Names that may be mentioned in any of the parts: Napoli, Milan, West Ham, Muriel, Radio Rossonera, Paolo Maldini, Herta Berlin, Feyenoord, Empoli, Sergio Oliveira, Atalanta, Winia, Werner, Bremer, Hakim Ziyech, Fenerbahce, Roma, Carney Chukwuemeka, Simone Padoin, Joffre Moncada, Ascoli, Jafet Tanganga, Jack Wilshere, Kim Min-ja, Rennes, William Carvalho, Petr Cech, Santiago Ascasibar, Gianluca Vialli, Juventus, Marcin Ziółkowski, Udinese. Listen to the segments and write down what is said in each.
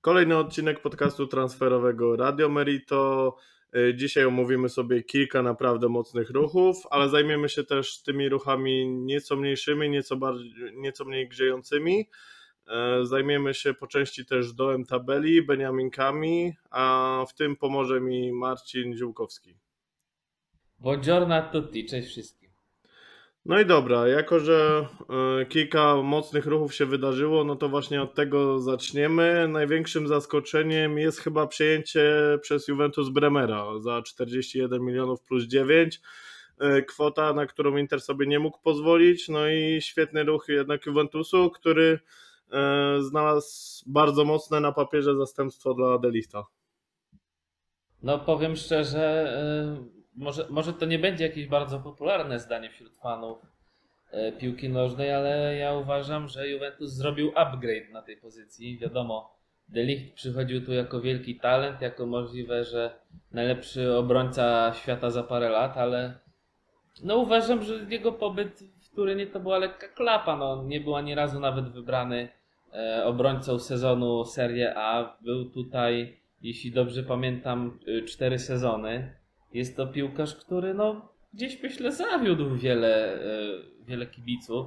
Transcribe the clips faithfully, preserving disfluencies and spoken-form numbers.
Kolejny odcinek podcastu transferowego Radio Merito. Dzisiaj omówimy sobie kilka naprawdę mocnych ruchów, ale zajmiemy się też tymi ruchami nieco mniejszymi, nieco, bardziej, nieco mniej grzejącymi. Zajmiemy się po części też dołem tabeli, Beniaminkami, a w tym pomoże mi Marcin Ziółkowski. Buongiorno a tutti, cześć wszystkim. No i dobra, jako że kilka mocnych ruchów się wydarzyło, no to właśnie od tego zaczniemy. Największym zaskoczeniem jest chyba przejęcie przez Juventus Bremera za czterdzieści jeden milionów plus dziewięć. Kwota, na którą Inter sobie nie mógł pozwolić, no i świetny ruch jednak Juventusu, który znalazł bardzo mocne na papierze zastępstwo dla De Lichta. No powiem szczerze, może, może to nie będzie jakieś bardzo popularne zdanie wśród fanów piłki nożnej, ale ja uważam, że Juventus zrobił upgrade na tej pozycji. Wiadomo, De Ligt przychodził tu jako wielki talent, jako możliwe, że najlepszy obrońca świata za parę lat, ale no uważam, że jego pobyt w Turynie to była lekka klapa. No, nie był ani razu nawet wybrany obrońcą sezonu Serie A. Był tutaj, jeśli dobrze pamiętam, cztery sezony. Jest to piłkarz, który no, gdzieś myślę zawiódł wiele, wiele kibiców.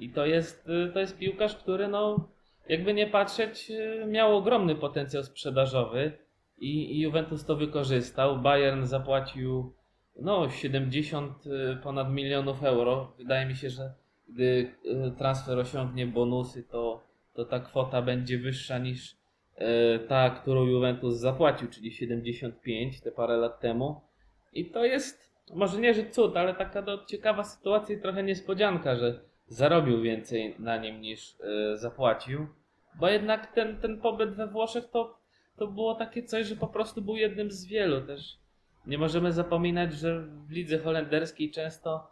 I to jest, to jest piłkarz, który no, jakby nie patrzeć, miał ogromny potencjał sprzedażowy i, i Juventus to wykorzystał. Bayern zapłacił no siedemdziesiąt ponad milionów euro. Wydaje mi się, że gdy transfer osiągnie bonusy, to, to ta kwota będzie wyższa niż ta, którą Juventus zapłacił, czyli siedemdziesiąt pięć te parę lat temu. I to jest, może nie, że cud, ale taka no, ciekawa sytuacja i trochę niespodzianka, że zarobił więcej na nim niż zapłacił. Bo jednak ten, ten pobyt we Włoszech to, to było takie coś, że po prostu był jednym z wielu też. Nie możemy zapominać, że w lidze holenderskiej często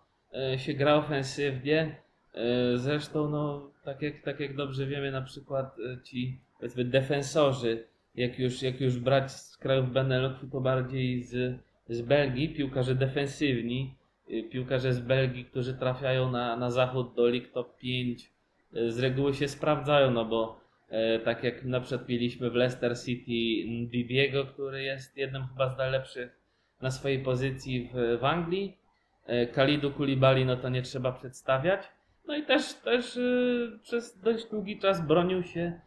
się gra ofensywnie. Zresztą, no, tak, jak, tak jak dobrze wiemy, na przykład ci powiedzmy defensorzy, jak już, jak już brać z krajów Beneluxu, to bardziej z, z Belgii, piłkarze defensywni, piłkarze z Belgii, którzy trafiają na, na zachód do lig top pięć, z reguły się sprawdzają, no bo tak jak na przykład mieliśmy w Leicester City Ndidiego, który jest jednym chyba z najlepszych na swojej pozycji w, w Anglii. Khalidu Koulibaly, no to nie trzeba przedstawiać. No i też, też yy, przez dość długi czas bronił się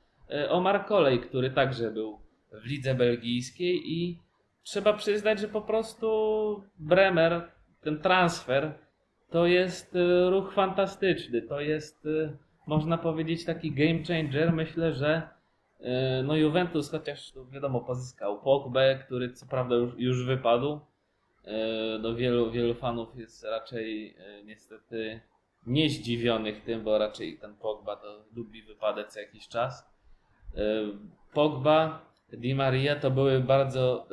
Omar Colley, który także był w lidze belgijskiej i trzeba przyznać, że po prostu Bremer, ten transfer, to jest yy, ruch fantastyczny. To jest, yy, można powiedzieć, taki game changer. Myślę, że yy, no Juventus, chociaż wiadomo, pozyskał Pogbę, który co prawda już, już wypadł. No wielu, wielu fanów jest raczej niestety niezdziwionych tym, bo raczej ten Pogba to lubi wypadać co jakiś czas. Pogba, Di Maria to były bardzo,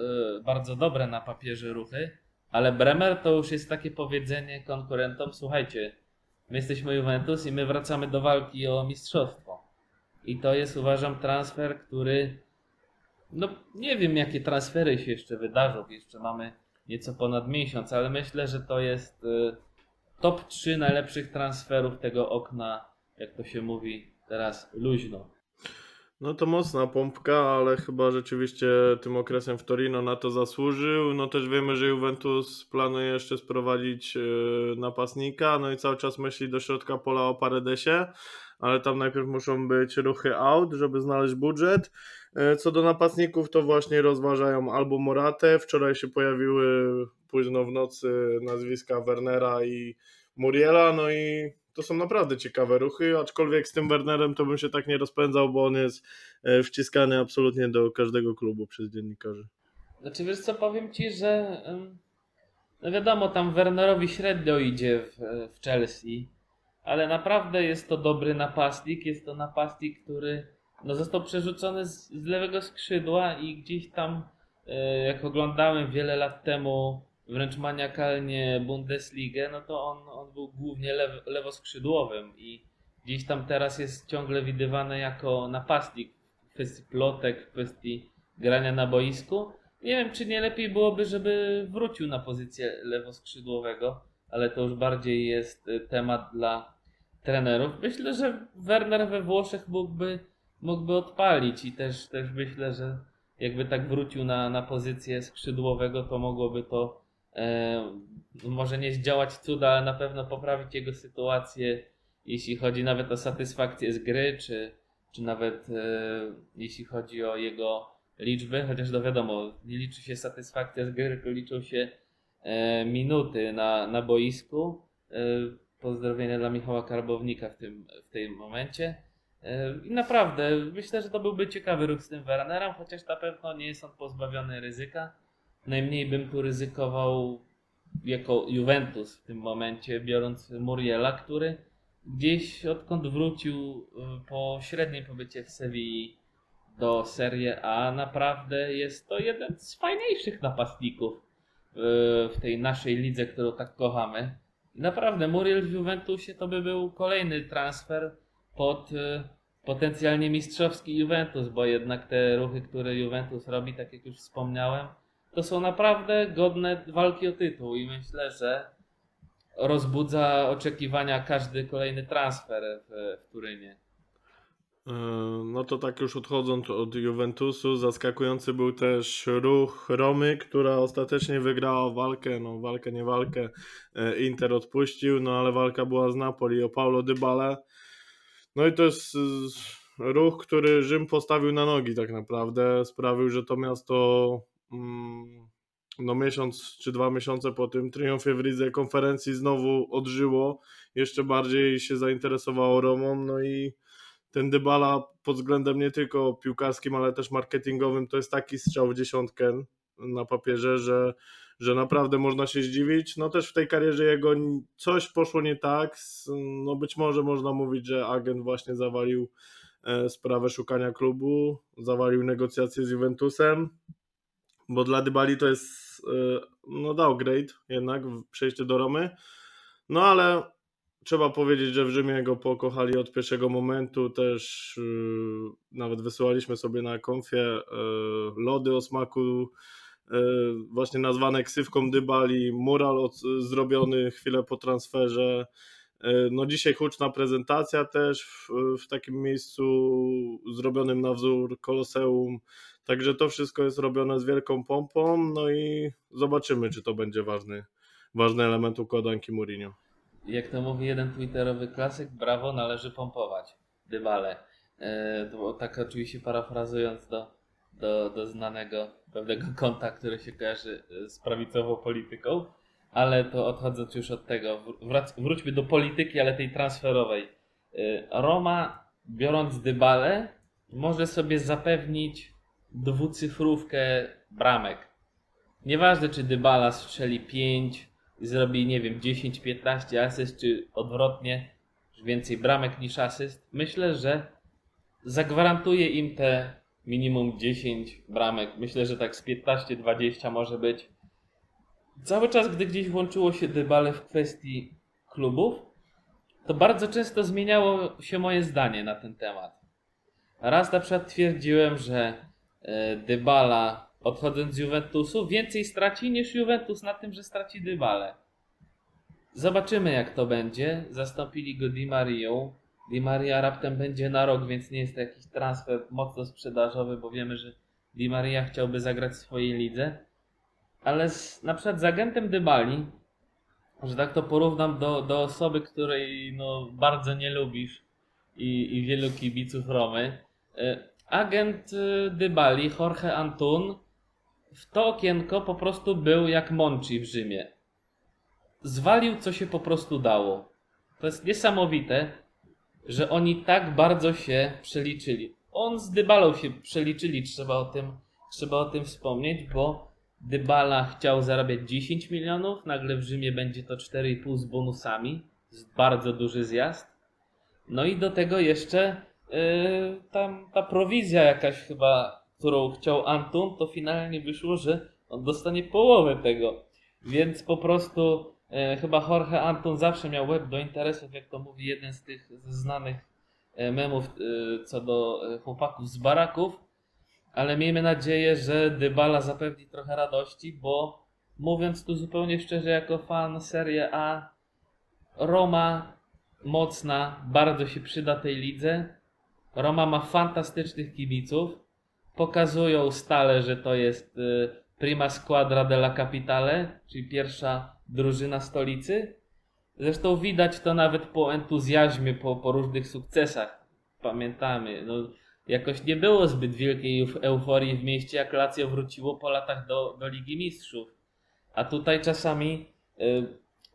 bardzo dobre na papierze ruchy, ale Bremer to już jest takie powiedzenie konkurentom: słuchajcie, my jesteśmy Juventus i my wracamy do walki o mistrzostwo. I to jest, uważam, transfer, który no nie wiem, jakie transfery się jeszcze wydarzą, jeszcze mamy nieco ponad miesiąc, ale myślę, że to jest top trzy najlepszych transferów tego okna, jak to się mówi teraz, luźno. No to mocna pompka, ale chyba rzeczywiście tym okresem w Torino na to zasłużył. No też wiemy, że Juventus planuje jeszcze sprowadzić napastnika, no i cały czas myśli do środka pola o Paredesie, ale tam najpierw muszą być ruchy out, żeby znaleźć budżet. Co do napastników, to właśnie rozważają albo Moratę. Wczoraj się pojawiły późno w nocy nazwiska Wernera i Muriela, no i to są naprawdę ciekawe ruchy, aczkolwiek z tym Wernerem to bym się tak nie rozpędzał, bo on jest wciskany absolutnie do każdego klubu przez dziennikarzy. Znaczy wiesz co, powiem Ci, że no wiadomo, tam Wernerowi średnio idzie w, w Chelsea, ale naprawdę jest to dobry napastnik, jest to napastnik, który no został przerzucony z, z lewego skrzydła i gdzieś tam, jak oglądałem wiele lat temu wręcz maniakalnie Bundesligę, no to on, on był głównie lew, lewoskrzydłowym i gdzieś tam teraz jest ciągle widywany jako napastnik w kwestii plotek, w kwestii grania na boisku. Nie wiem, czy nie lepiej byłoby, żeby wrócił na pozycję lewoskrzydłowego, ale to już bardziej jest temat dla trenerów. Myślę, że Werner we Włoszech mógłby mógłby odpalić i też, też myślę, że jakby tak wrócił na, na pozycję skrzydłowego, to mogłoby to e, może nie zdziałać cuda, ale na pewno poprawić jego sytuację, jeśli chodzi nawet o satysfakcję z gry, czy, czy nawet e, jeśli chodzi o jego liczby, chociaż no wiadomo, nie liczy się satysfakcja z gry, tylko liczą się e, minuty na, na boisku. E, pozdrowienia dla Michała Karbownika w tym, w tym momencie. I naprawdę, myślę, że to byłby ciekawy ruch z tym Wernerem, chociaż na pewno nie jest on pozbawiony ryzyka. Najmniej bym tu ryzykował jako Juventus w tym momencie, biorąc Muriela, który gdzieś odkąd wrócił po średnim pobycie w Sewilli do Serie A, naprawdę jest to jeden z fajniejszych napastników w tej naszej lidze, którą tak kochamy. I naprawdę Muriel w Juventusie to by był kolejny transfer pod potencjalnie mistrzowski Juventus, bo jednak te ruchy, które Juventus robi, tak jak już wspomniałem, to są naprawdę godne walki o tytuł i myślę, że rozbudza oczekiwania każdy kolejny transfer w, w Turynie. No to tak już odchodząc od Juventusu, zaskakujący był też ruch Romy, która ostatecznie wygrała walkę, no walkę nie walkę, Inter odpuścił, no ale walka była z Napoli o Paulo Dybalę. No i to jest ruch, który Rzym postawił na nogi tak naprawdę, sprawił, że to miasto no miesiąc czy dwa miesiące po tym triumfie w Lidze Konferencji znowu odżyło, jeszcze bardziej się zainteresowało Romą, no i ten Dybala pod względem nie tylko piłkarskim, ale też marketingowym to jest taki strzał w dziesiątkę na papierze, że, że naprawdę można się zdziwić. No też w tej karierze jego coś poszło nie tak. No być może można mówić, że agent właśnie zawalił sprawę szukania klubu, zawalił negocjacje z Juventusem, bo dla Dybali to jest no downgrade jednak przejście do Romy. No ale trzeba powiedzieć, że w Rzymie go pokochali od pierwszego momentu, też yy, nawet wysyłaliśmy sobie na konfie yy, lody o smaku yy, właśnie nazwane ksywką Dybali, mural od, zrobiony chwilę po transferze. Yy, no dzisiaj huczna prezentacja też w, w takim miejscu zrobionym na wzór Koloseum, także to wszystko jest robione z wielką pompą, no i zobaczymy, czy to będzie ważny, ważny element układanki Mourinho. Jak to mówi jeden twitterowy klasyk, brawo, należy pompować Dybalę. Yy, tak oczywiście parafrazując do, do, do znanego pewnego konta, który się kojarzy z prawicową polityką, ale to odchodząc już od tego, wrac- wróćmy do polityki, ale tej transferowej. Yy, Roma, biorąc Dybalę, może sobie zapewnić dwucyfrówkę bramek. Nieważne, czy Dybala strzeli pięć, zrobi, nie wiem, dziesięć piętnaście asyst, czy odwrotnie, więcej bramek niż asyst, myślę, że zagwarantuje im te minimum dziesięć bramek. Myślę, że tak z piętnaście dwadzieścia może być. Cały czas, gdy gdzieś włączyło się Dybale w kwestii klubów, to bardzo często zmieniało się moje zdanie na ten temat. Raz na przykład twierdziłem, że Dybala odchodząc z Juventusu, więcej straci niż Juventus na tym, że straci Dybalę. Zobaczymy, jak to będzie. Zastąpili go Di Marią. Di Maria raptem będzie na rok, więc nie jest to jakiś transfer mocno sprzedażowy, bo wiemy, że Di Maria chciałby zagrać w swojej lidze. Ale z, na przykład z agentem Dybali, że tak to porównam do, do osoby, której no, bardzo nie lubisz i, i wielu kibiców Romy, agent Dybali, Jorge Antun, w to okienko po prostu był jak Monchi w Rzymie. Zwalił, co się po prostu dało. To jest niesamowite, że oni tak bardzo się przeliczyli. On z Dybalą się przeliczyli, trzeba o tym, trzeba o tym wspomnieć, bo Dybala chciał zarabiać dziesięć milionów, nagle w Rzymie będzie to cztery i pół z bonusami. Jest bardzo duży zjazd. No i do tego jeszcze Yy, tam ta prowizja jakaś chyba, którą chciał Antun, to finalnie wyszło, że on dostanie połowę tego. Więc po prostu yy, chyba Jorge Antun zawsze miał łeb do interesów, jak to mówi jeden z tych znanych memów yy, co do chłopaków z baraków. Ale miejmy nadzieję, że Dybala zapewni trochę radości, bo mówiąc tu zupełnie szczerze, jako fan Serie A, Roma mocna, bardzo się przyda tej lidze. Roma ma fantastycznych kibiców, pokazują stale, że to jest prima squadra della capitale, czyli pierwsza drużyna stolicy. Zresztą widać to nawet po entuzjazmie, po, po różnych sukcesach. Pamiętamy, no, jakoś nie było zbyt wielkiej euforii w mieście, jak Lazio wróciło po latach do, do Ligi Mistrzów. A tutaj czasami, yy,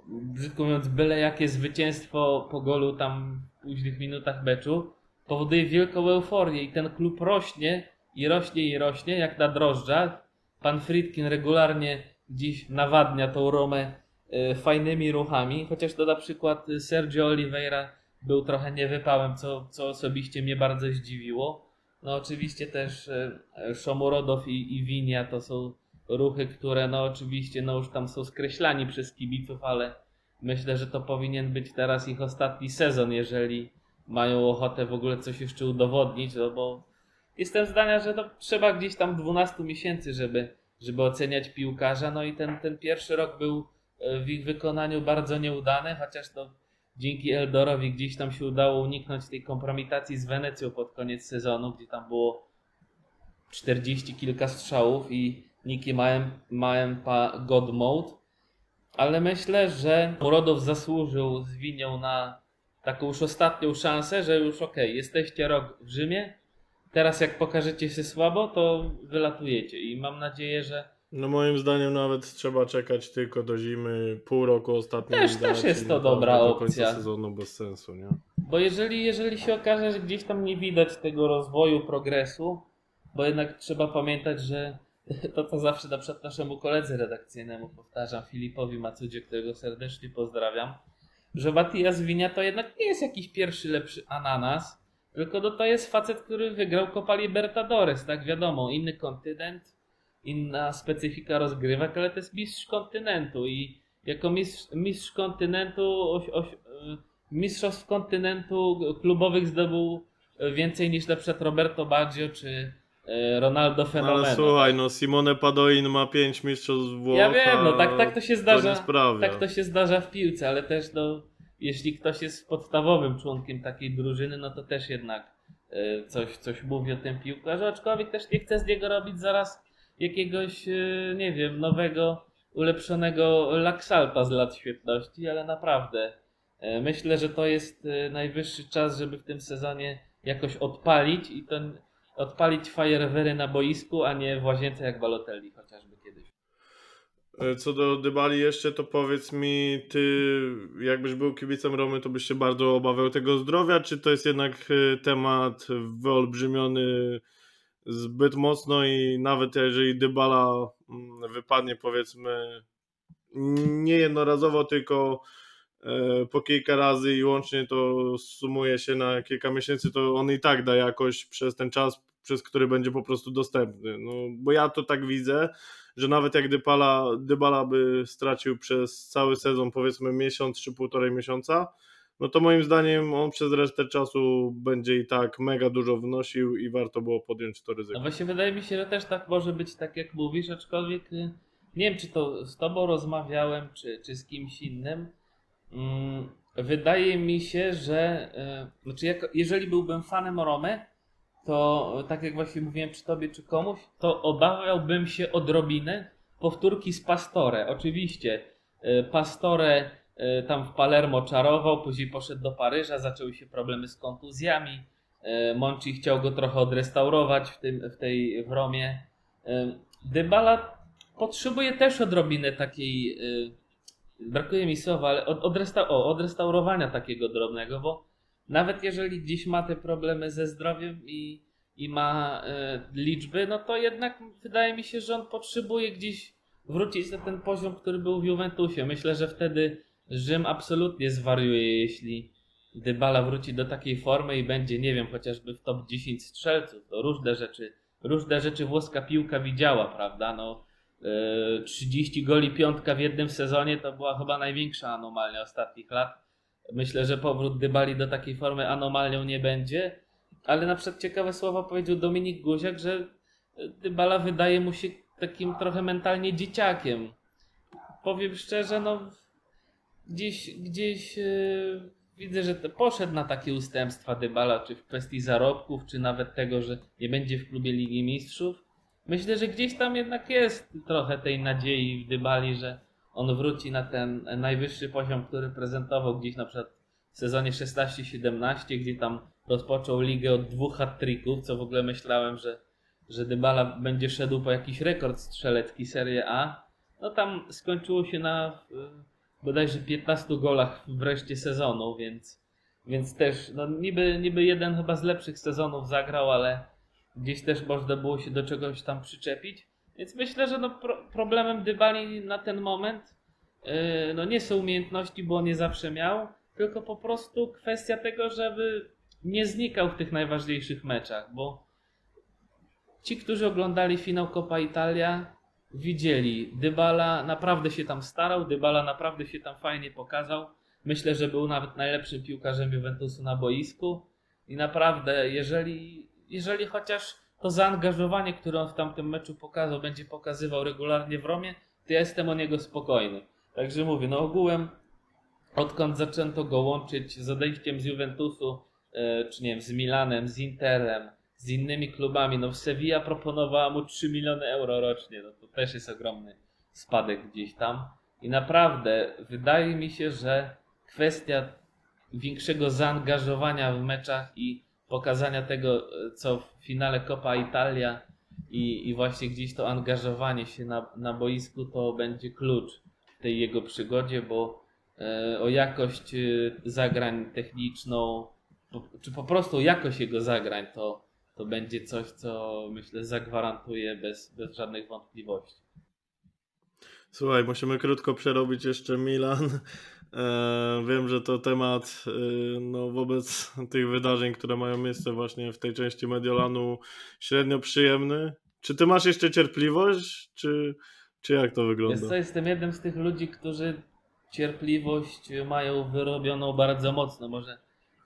brzydko mówiąc, byle jakie zwycięstwo po golu tam w późnych minutach meczu powoduje wielką euforię i ten klub rośnie i rośnie i rośnie, jak na drożdżach. Pan Friedkin regularnie dziś nawadnia tą Romę fajnymi ruchami, chociaż to na przykład Sergio Oliveira był trochę niewypałem, co, co osobiście mnie bardzo zdziwiło. No oczywiście też Shomurodow i, i Winia to są ruchy, które no oczywiście no już tam są skreślani przez kibiców, ale myślę, że to powinien być teraz ich ostatni sezon, jeżeli mają ochotę w ogóle coś jeszcze udowodnić, no bo jestem zdania, że no trzeba gdzieś tam dwanaście miesięcy, żeby, żeby oceniać piłkarza, no i ten, ten pierwszy rok był w ich wykonaniu bardzo nieudane, chociaż to dzięki Eldorowi gdzieś tam się udało uniknąć tej kompromitacji z Wenecją pod koniec sezonu, gdzie tam było czterdzieści kilka strzałów i Niki małem, małem pa God Mode. Ale myślę, że Muradow zasłużył z Winią na taką już ostatnią szansę, że już okej, okay, jesteście rok w Rzymie, teraz jak pokażecie się słabo, to wylatujecie i mam nadzieję, że no moim zdaniem nawet trzeba czekać tylko do zimy, pół roku ostatniej. Też, też jest to dobra opcja. Do końca sezonu bez sensu, nie? Bo jeżeli, jeżeli się okaże, że gdzieś tam nie widać tego rozwoju, progresu, bo jednak trzeba pamiętać, że to co zawsze na przykład naszemu koledze redakcyjnemu powtarzam, Filipowi Macudzie, którego serdecznie pozdrawiam, że Matias Winia to jednak nie jest jakiś pierwszy lepszy ananas, tylko no to jest facet, który wygrał Copa Libertadores, tak wiadomo, inny kontynent, inna specyfika rozgrywek, ale to jest mistrz kontynentu i jako mistrz, mistrz kontynentu, oś, oś, mistrzostw kontynentu klubowych zdobył więcej niż na przykład Roberto Baggio czy Ronaldo Fenomeno. Ale słuchaj, no Simone Padoin ma pięć mistrzostw Włoch. Ja wiem, no tak, tak to się zdarza. To tak to się zdarza w piłce, ale też no, jeśli ktoś jest podstawowym członkiem takiej drużyny, no to też jednak coś, coś mówi o tym piłkarzu, aczkolwiek też nie chce z niego robić zaraz jakiegoś, nie wiem, nowego, ulepszonego Laksalta z lat świetności, ale naprawdę myślę, że to jest najwyższy czas, żeby w tym sezonie jakoś odpalić i to odpalić fajerwery na boisku, a nie w łazience jak Balotelli chociażby kiedyś. Co do Dybali jeszcze, to powiedz mi, ty jakbyś był kibicem Romy, to byś się bardzo obawiał tego zdrowia, czy to jest jednak temat wyolbrzymiony zbyt mocno i nawet jeżeli Dybala wypadnie, powiedzmy, nie jednorazowo, tylko po kilka razy i łącznie to sumuje się na kilka miesięcy, to on i tak da jakoś przez ten czas, przez który będzie po prostu dostępny. No, bo ja to tak widzę, że nawet jak Dybala, Dybala by stracił przez cały sezon, powiedzmy, miesiąc czy półtorej miesiąca, no to moim zdaniem on przez resztę czasu będzie i tak mega dużo wnosił i warto było podjąć to ryzyko. No właśnie wydaje mi się, że też tak może być, tak jak mówisz, aczkolwiek nie wiem, czy to z tobą rozmawiałem, czy, czy z kimś innym. Wydaje mi się, że znaczy jak, jeżeli byłbym fanem Romy, to tak jak właśnie mówiłem czy tobie, czy komuś, to obawiałbym się odrobinę powtórki z Pastore. Oczywiście Pastore tam w Palermo czarował, później poszedł do Paryża, zaczęły się problemy z kontuzjami, Monchi chciał go trochę odrestaurować w, tym, w tej w Romie. Dybala potrzebuje też odrobinę takiej, brakuje mi słowa, ale od, odresta- o, odrestaurowania takiego drobnego, bo nawet jeżeli gdzieś ma te problemy ze zdrowiem i, i ma liczby, no to jednak wydaje mi się, że on potrzebuje gdzieś wrócić na ten poziom, który był w Juventusie. Myślę, że wtedy Rzym absolutnie zwariuje, jeśli Dybala wróci do takiej formy i będzie, nie wiem, chociażby w top dziesięć strzelców. To różne rzeczy, różne rzeczy włoska piłka widziała, prawda? No, yy, trzydzieści goli piątka w jednym sezonie to była chyba największa anomalia ostatnich lat. Myślę, że powrót Dybali do takiej formy anomalią nie będzie, ale na przykład ciekawe słowa powiedział Dominik Guziak, że Dybala wydaje mu się takim trochę mentalnie dzieciakiem. Powiem szczerze, no gdzieś, gdzieś widzę, że to poszedł na takie ustępstwa Dybala, czy w kwestii zarobków, czy nawet tego, że nie będzie w klubie Ligi Mistrzów. Myślę, że gdzieś tam jednak jest trochę tej nadziei w Dybali, że on wróci na ten najwyższy poziom, który prezentował gdzieś na przykład w sezonie szesnaście siedemnaście, gdzie tam rozpoczął ligę od dwóch hat-tricków, co w ogóle myślałem, że, że Dybala będzie szedł po jakiś rekord strzelecki Serie A. No tam skończyło się na bodajże piętnastu golach wreszcie sezonu, więc, więc też no niby, niby jeden chyba z lepszych sezonów zagrał, ale gdzieś też można było się do czegoś tam przyczepić. Więc myślę, że no pro, problemem Dybali na ten moment yy, no nie są umiejętności, bo on je zawsze miał, tylko po prostu kwestia tego, żeby nie znikał w tych najważniejszych meczach, bo ci, którzy oglądali finał Coppa Italia, widzieli, Dybala naprawdę się tam starał, Dybala naprawdę się tam fajnie pokazał. Myślę, że był nawet najlepszym piłkarzem Juventusu na boisku i naprawdę, jeżeli, jeżeli chociaż to zaangażowanie, które on w tamtym meczu pokazał, będzie pokazywał regularnie w Romie, to ja jestem o niego spokojny. Także mówię, no ogółem odkąd zaczęto go łączyć z odejściem z Juventusu, czy nie wiem, z Milanem, z Interem, z innymi klubami, no w Sevilla proponowała mu trzy miliony euro rocznie, no to też jest ogromny spadek gdzieś tam. I naprawdę wydaje mi się, że kwestia większego zaangażowania w meczach i pokazania tego, co w finale Coppa Italia i, i właśnie gdzieś to angażowanie się na, na boisku, to będzie klucz w tej jego przygodzie, bo e, o jakość zagrań techniczną, po, czy po prostu jakość jego zagrań, to, to będzie coś, co myślę zagwarantuje bez, bez żadnych wątpliwości. Słuchaj, musimy krótko przerobić jeszcze Milan. Wiem, że to temat no, wobec tych wydarzeń, które mają miejsce właśnie w tej części Mediolanu, średnio przyjemny. Czy ty masz jeszcze cierpliwość, czy, czy jak to wygląda? Wiesz co, jestem jednym z tych ludzi, którzy cierpliwość mają wyrobioną bardzo mocno, może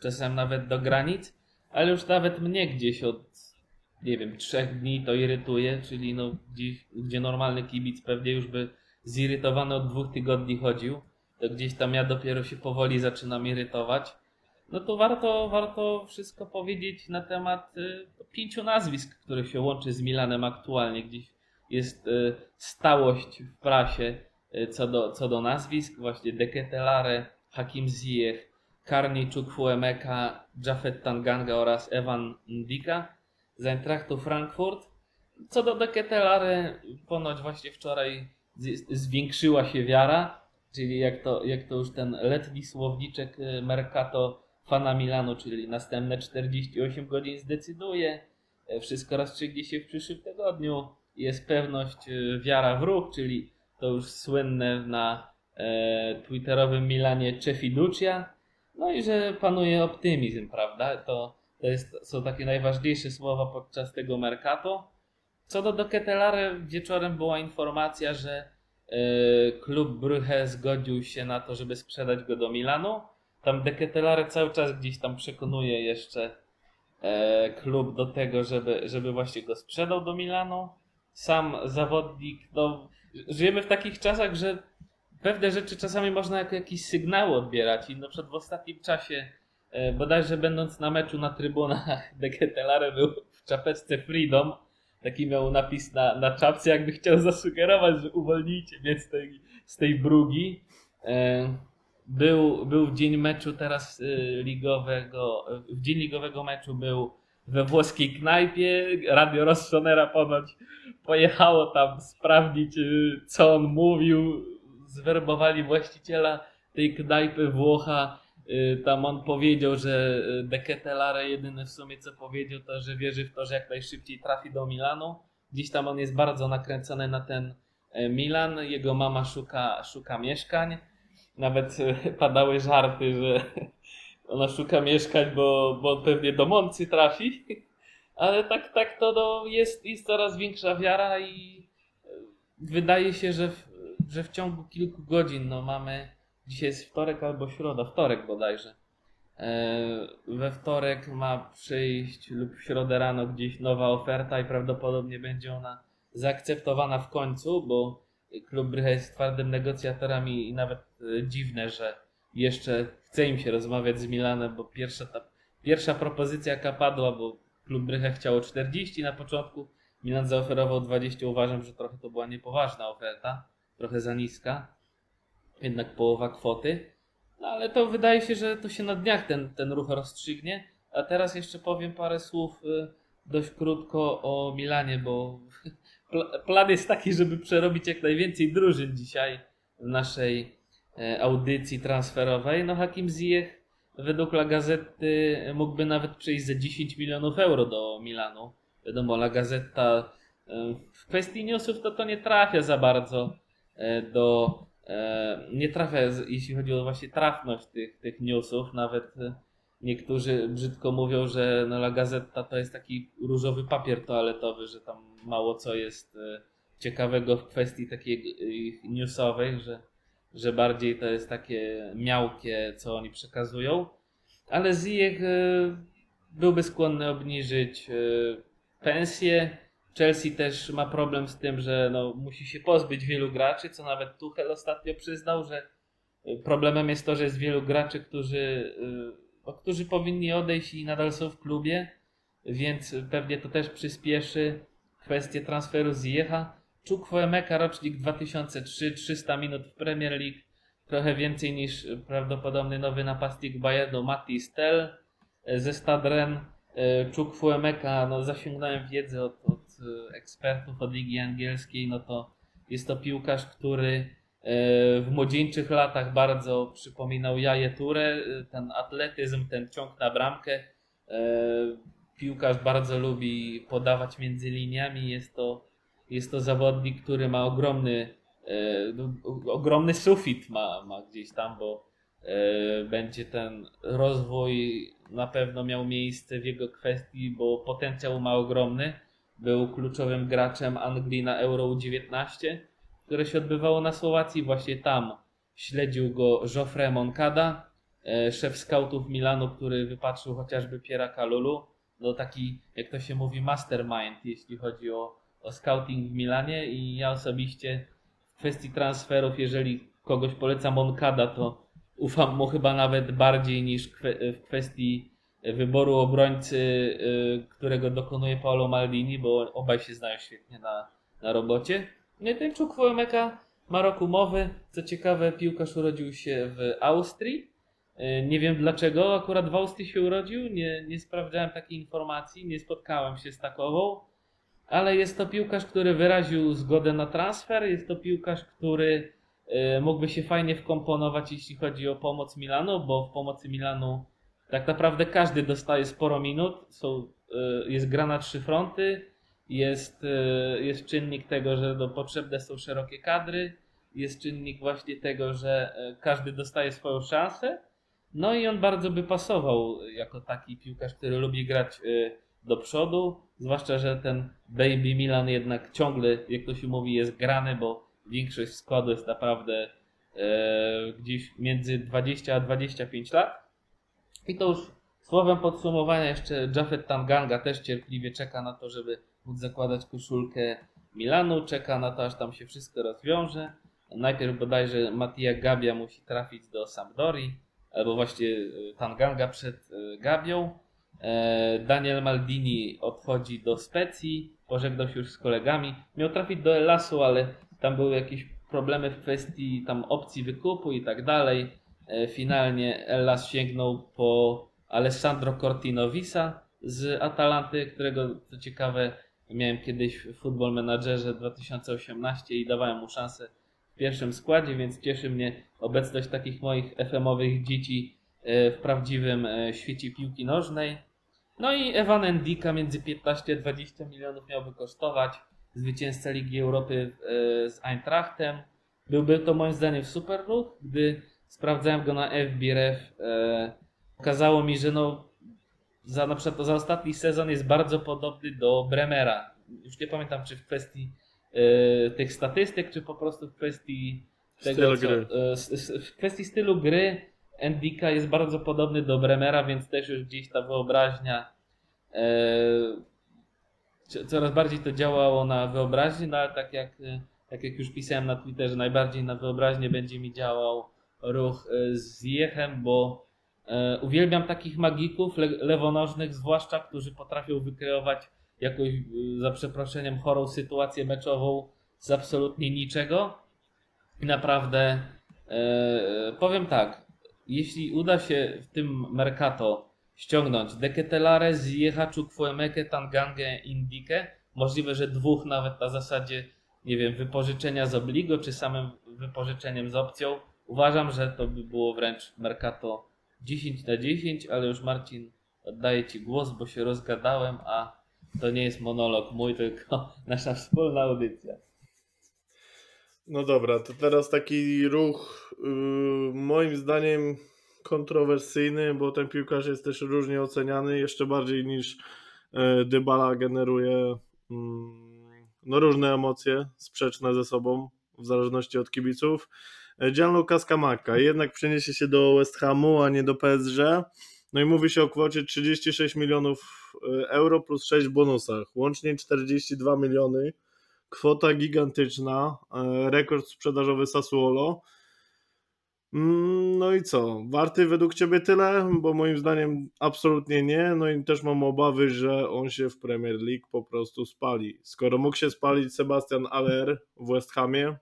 czasem nawet do granic, ale już nawet mnie gdzieś od, nie wiem, trzech dni to irytuje, czyli no, gdzieś, gdzie normalny kibic pewnie już by zirytowany od dwóch tygodni chodził, to gdzieś tam ja dopiero się powoli zaczynam irytować. No to warto, warto wszystko powiedzieć na temat y, pięciu nazwisk, które się łączy z Milanem aktualnie. Gdzieś jest y, stałość w prasie y, co, do, co do nazwisk. Właśnie De Ketelare, Hakim Ziyech, Carney Chukwuemeka, Jafet Tanganga oraz Evan Ndicka z Eintrachtu Frankfurt. Co do De Ketelare, ponoć właśnie wczoraj z, zwiększyła się wiara. Czyli jak to, jak to już ten letni słowniczek Mercato fana Milanu, czyli następne czterdzieści osiem godzin zdecyduje, wszystko rozstrzygnie się w przyszłym tygodniu, jest pewność, wiara w ruch, czyli to już słynne na e, twitterowym Milanie Cefiducia, no i że panuje optymizm, prawda? To, to jest, są takie najważniejsze słowa podczas tego Mercato. Co do De Ketelare, wieczorem była informacja, że Klub Brugge zgodził się na to, żeby sprzedać go do Milanu. Tam De Ketelare cały czas gdzieś tam przekonuje jeszcze klub do tego, żeby, żeby właśnie go sprzedał do Milanu. Sam zawodnik, no, żyjemy w takich czasach, że pewne rzeczy czasami można jako jakieś sygnały odbierać i na przykład w ostatnim czasie, bodajże będąc na meczu na trybunach, De Ketelare był w czapeczce Freedom. Taki miał napis na, na czapce, jakby chciał zasugerować, że uwolnijcie mnie z tej, z tej brugi. Był, był w dzień meczu teraz ligowego, w dzień ligowego meczu był we włoskiej knajpie. Radio Rossonera ponoć pojechało tam sprawdzić, co on mówił. Zwerbowali właściciela tej knajpy, Włocha. Tam on powiedział, że De Ketelare jedyne w sumie co powiedział, to że wierzy w to, że jak najszybciej trafi do Milanu. Dziś tam on jest bardzo nakręcony na ten Milan, jego mama szuka, szuka mieszkań. Nawet padały żarty, że ona szuka mieszkań, bo, bo pewnie do Moncy trafi. Ale tak, tak to no, jest, jest coraz większa wiara i wydaje się, że w, że w ciągu kilku godzin no, mamy... Dzisiaj jest wtorek albo środa, wtorek bodajże. We wtorek ma przyjść lub w środę rano gdzieś nowa oferta i prawdopodobnie będzie ona zaakceptowana w końcu, bo klub Brugge jest twardym negocjatorem i nawet dziwne, że, jeszcze chce im się rozmawiać z Milanem, bo pierwsza, ta, pierwsza propozycja jaka padła, bo Klub Brugge chciało czterdzieści na początku, Milan zaoferował dwadzieścia, uważam, że trochę to była niepoważna oferta, trochę za niska, jednak połowa kwoty. No ale to wydaje się, że to się na dniach ten, ten ruch rozstrzygnie. A teraz jeszcze powiem parę słów dość krótko o Milanie, bo plan jest taki, żeby przerobić jak najwięcej drużyn dzisiaj w naszej audycji transferowej. No Hakim Ziyech według La Gazety mógłby nawet przejść za dziesięć milionów euro do Milanu. Wiadomo, La Gazeta w kwestii newsów to, to nie trafia za bardzo do... Nie trafia, jeśli chodzi o właśnie trafność tych, tych newsów. Nawet niektórzy brzydko mówią, że no La Gazeta to jest taki różowy papier toaletowy, że tam mało co jest ciekawego w kwestii takiej newsowej, że, że bardziej to jest takie miałkie, co oni przekazują. Ale Ziyech byłby skłonny obniżyć pensję. Chelsea też ma problem z tym, że no musi się pozbyć wielu graczy, co nawet Tuchel ostatnio przyznał, że problemem jest to, że jest wielu graczy, którzy, którzy powinni odejść i nadal są w klubie, więc pewnie to też przyspieszy kwestię transferu Ziyecha. Chukwuemeka, rocznik dwa tysiące trzy, trzysta minut w Premier League, trochę więcej niż prawdopodobny nowy napastnik Bayernu Mathijs Tel ze Stade Rennes. Chukwuemeka, no zasięgnąłem wiedzy od, od ekspertów od Ligi Angielskiej, no to jest to piłkarz, który w młodzieńczych latach bardzo przypominał Jaję Touré, ten atletyzm, ten ciąg na bramkę. Piłkarz bardzo lubi podawać między liniami, jest to, jest to zawodnik, który ma ogromny, ogromny sufit ma, ma gdzieś tam, bo będzie ten rozwój na pewno miał miejsce w jego kwestii, bo potencjał ma ogromny. Był kluczowym graczem Anglii na Euro U dziewiętnaście, które się odbywało na Słowacji. Właśnie tam śledził go Joffre Moncada, szef skautów Milanu, który wypatrzył chociażby Piera Kalulu. No taki, jak to się mówi, mastermind, jeśli chodzi o, o scouting w Milanie. I ja osobiście w kwestii transferów, jeżeli kogoś poleca Moncada, to ufam mu chyba nawet bardziej niż w kwestii wyboru obrońcy, którego dokonuje Paolo Maldini, bo obaj się znają świetnie na, na robocie. No i ten Chukwuemeka ma rok umowy. Co ciekawe, piłkarz urodził się w Austrii. Nie wiem dlaczego akurat w Austrii się urodził. Nie, nie sprawdzałem takiej informacji, nie spotkałem się z takową. Ale jest to piłkarz, który wyraził zgodę na transfer. Jest to piłkarz, który mógłby się fajnie wkomponować, jeśli chodzi o pomoc Milanu, bo w pomocy Milanu tak naprawdę każdy dostaje sporo minut. Są, jest gra na trzy fronty, jest, jest czynnik tego, że no, potrzebne są szerokie kadry, jest czynnik właśnie tego, że każdy dostaje swoją szansę. No i on bardzo by pasował jako taki piłkarz, który lubi grać do przodu, zwłaszcza, że ten Baby Milan jednak ciągle, jak to się mówi, jest grany, bo większość składu jest naprawdę e, gdzieś między dwadzieścia a dwadzieścia pięć lat. I to już słowem podsumowania jeszcze Jafet Tanganga też cierpliwie czeka na to, żeby móc zakładać koszulkę Milanu. Czeka na to, aż tam się wszystko rozwiąże. Najpierw bodajże Mattia Gabbia musi trafić do Sampdorii, albo właśnie Tanganga przed Gabią. E, Daniel Maldini odchodzi do Specji, pożegnał się już z kolegami. Miał trafić do Elasu, ale tam były jakieś problemy w kwestii tam opcji wykupu i tak dalej. Finalnie Hellas sięgnął po Alessandro Cortinovisa z Atalanty, którego, co ciekawe, miałem kiedyś w Football Managerze dwa tysiące osiemnaście i dawałem mu szansę w pierwszym składzie, więc cieszy mnie obecność takich moich F M-owych dzieci w prawdziwym świecie piłki nożnej. No i Evan Ndicka między piętnaście a dwadzieścia milionów miałby kosztować. Zwycięzca Ligi Europy z Eintrachtem. Byłby to moim zdaniem super ruch. Gdy sprawdzałem go na F B R F, okazało mi, że no, za, na przykład za ostatni sezon jest bardzo podobny do Bremera. Już nie pamiętam, czy w kwestii e, tych statystyk, czy po prostu w kwestii tego, co, gry. E, w kwestii stylu gry Ndicka jest bardzo podobny do Bremera, więc też już gdzieś ta wyobraźnia e, coraz bardziej to działało na wyobraźnię, no ale tak jak, tak jak już pisałem na Twitterze, najbardziej na wyobraźnię będzie mi działał ruch z Ziechem, bo uwielbiam takich magików le lewonożnych, zwłaszcza, którzy potrafią wykreować jakąś, za przeproszeniem, chorą sytuację meczową z absolutnie niczego. I naprawdę e, powiem tak, jeśli uda się w tym Mercato ściągnąć De Ketelare, Ziyecha, Chukwuemekę, Tangangę, Ndickę, możliwe, że dwóch nawet na zasadzie, nie wiem, wypożyczenia z obligo, czy samym wypożyczeniem z opcją, uważam, że to by było wręcz Mercato dziesięć na dziesięć, ale już Marcin, oddaję Ci głos, bo się rozgadałem, a to nie jest monolog mój, tylko nasza wspólna audycja. No dobra, to teraz taki ruch yy, moim zdaniem kontrowersyjny, bo ten piłkarz jest też różnie oceniany, jeszcze bardziej niż yy, Dybala generuje yy, no, różne emocje sprzeczne ze sobą, w zależności od kibiców. Gianluca Scamacca jednak przeniesie się do West Hamu, a nie do P S G. No i mówi się o kwocie trzydzieści sześć milionów euro plus sześć w bonusach. Łącznie czterdzieści dwa miliony. Kwota gigantyczna. Rekord sprzedażowy Sassuolo. No i co? Warty według Ciebie tyle? Bo moim zdaniem absolutnie nie. No i też mam obawy, że on się w Premier League po prostu spali. Skoro mógł się spalić Sebastian Aller w West Hamie,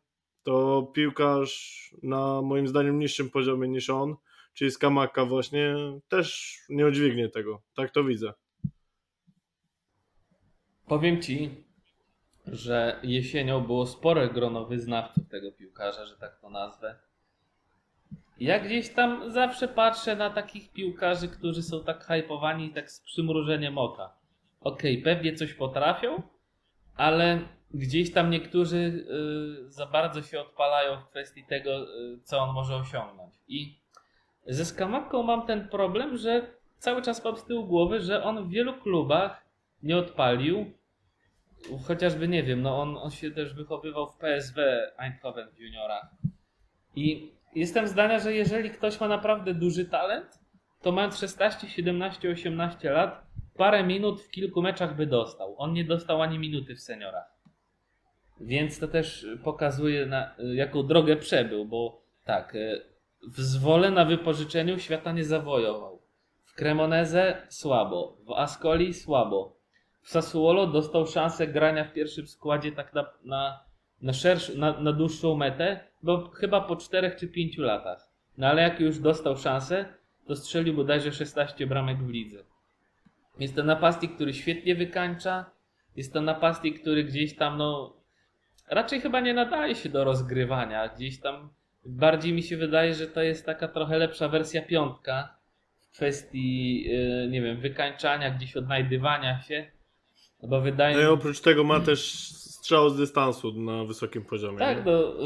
to piłkarz na moim zdaniem niższym poziomie niż on, czyli Scamacca właśnie, też nie udźwignie tego. Tak to widzę. Powiem Ci, że jesienią było spore grono wyznawców tego piłkarza, że tak to nazwę. Ja gdzieś tam zawsze patrzę na takich piłkarzy, którzy są tak hajpowani, tak z przymrużeniem oka. Okej, okay, pewnie coś potrafią, ale gdzieś tam niektórzy y, za bardzo się odpalają w kwestii tego, y, co on może osiągnąć. I ze Scamacką mam ten problem, że cały czas mam z tyłu głowy, że on w wielu klubach nie odpalił. Chociażby, nie wiem, no on, on się też wychowywał w P S W Eindhoven w juniorach. I jestem zdania, że jeżeli ktoś ma naprawdę duży talent, to mając szesnaście, siedemnaście, osiemnaście lat, parę minut w kilku meczach by dostał. On nie dostał ani minuty w seniorach. Więc to też pokazuje, na, jaką drogę przebył, bo tak, w Zwole na wypożyczeniu świata nie zawojował. W Cremoneze słabo, w Ascoli słabo. W Sassuolo dostał szansę grania w pierwszym składzie tak na, na, na, szerszy, na, na dłuższą metę, bo chyba po czterech czy pięciu latach. No ale jak już dostał szansę, to strzelił bodajże szesnaście bramek w lidze. Jest to napastnik, który świetnie wykańcza, jest to napastnik, który gdzieś tam, no, raczej chyba nie nadaje się do rozgrywania. Gdzieś tam bardziej mi się wydaje, że to jest taka trochę lepsza wersja piątka w kwestii, nie wiem, wykańczania, gdzieś odnajdywania się. Bo wydaje no i oprócz tego ma też strzał z dystansu na wysokim poziomie. Tak, do,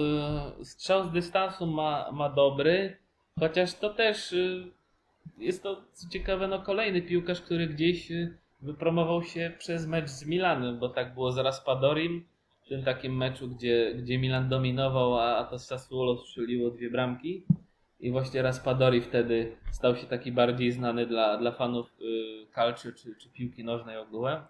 strzał z dystansu ma, ma dobry, chociaż to też jest to ciekawe, no kolejny piłkarz, który gdzieś wypromował się przez mecz z Milanem, bo tak było z Raspadorim. W tym takim meczu, gdzie, gdzie Milan dominował, a, a to Sassuolo strzeliło dwie bramki. I właśnie Raspadori wtedy stał się taki bardziej znany dla, dla fanów y, calcio czy, czy piłki nożnej ogółem.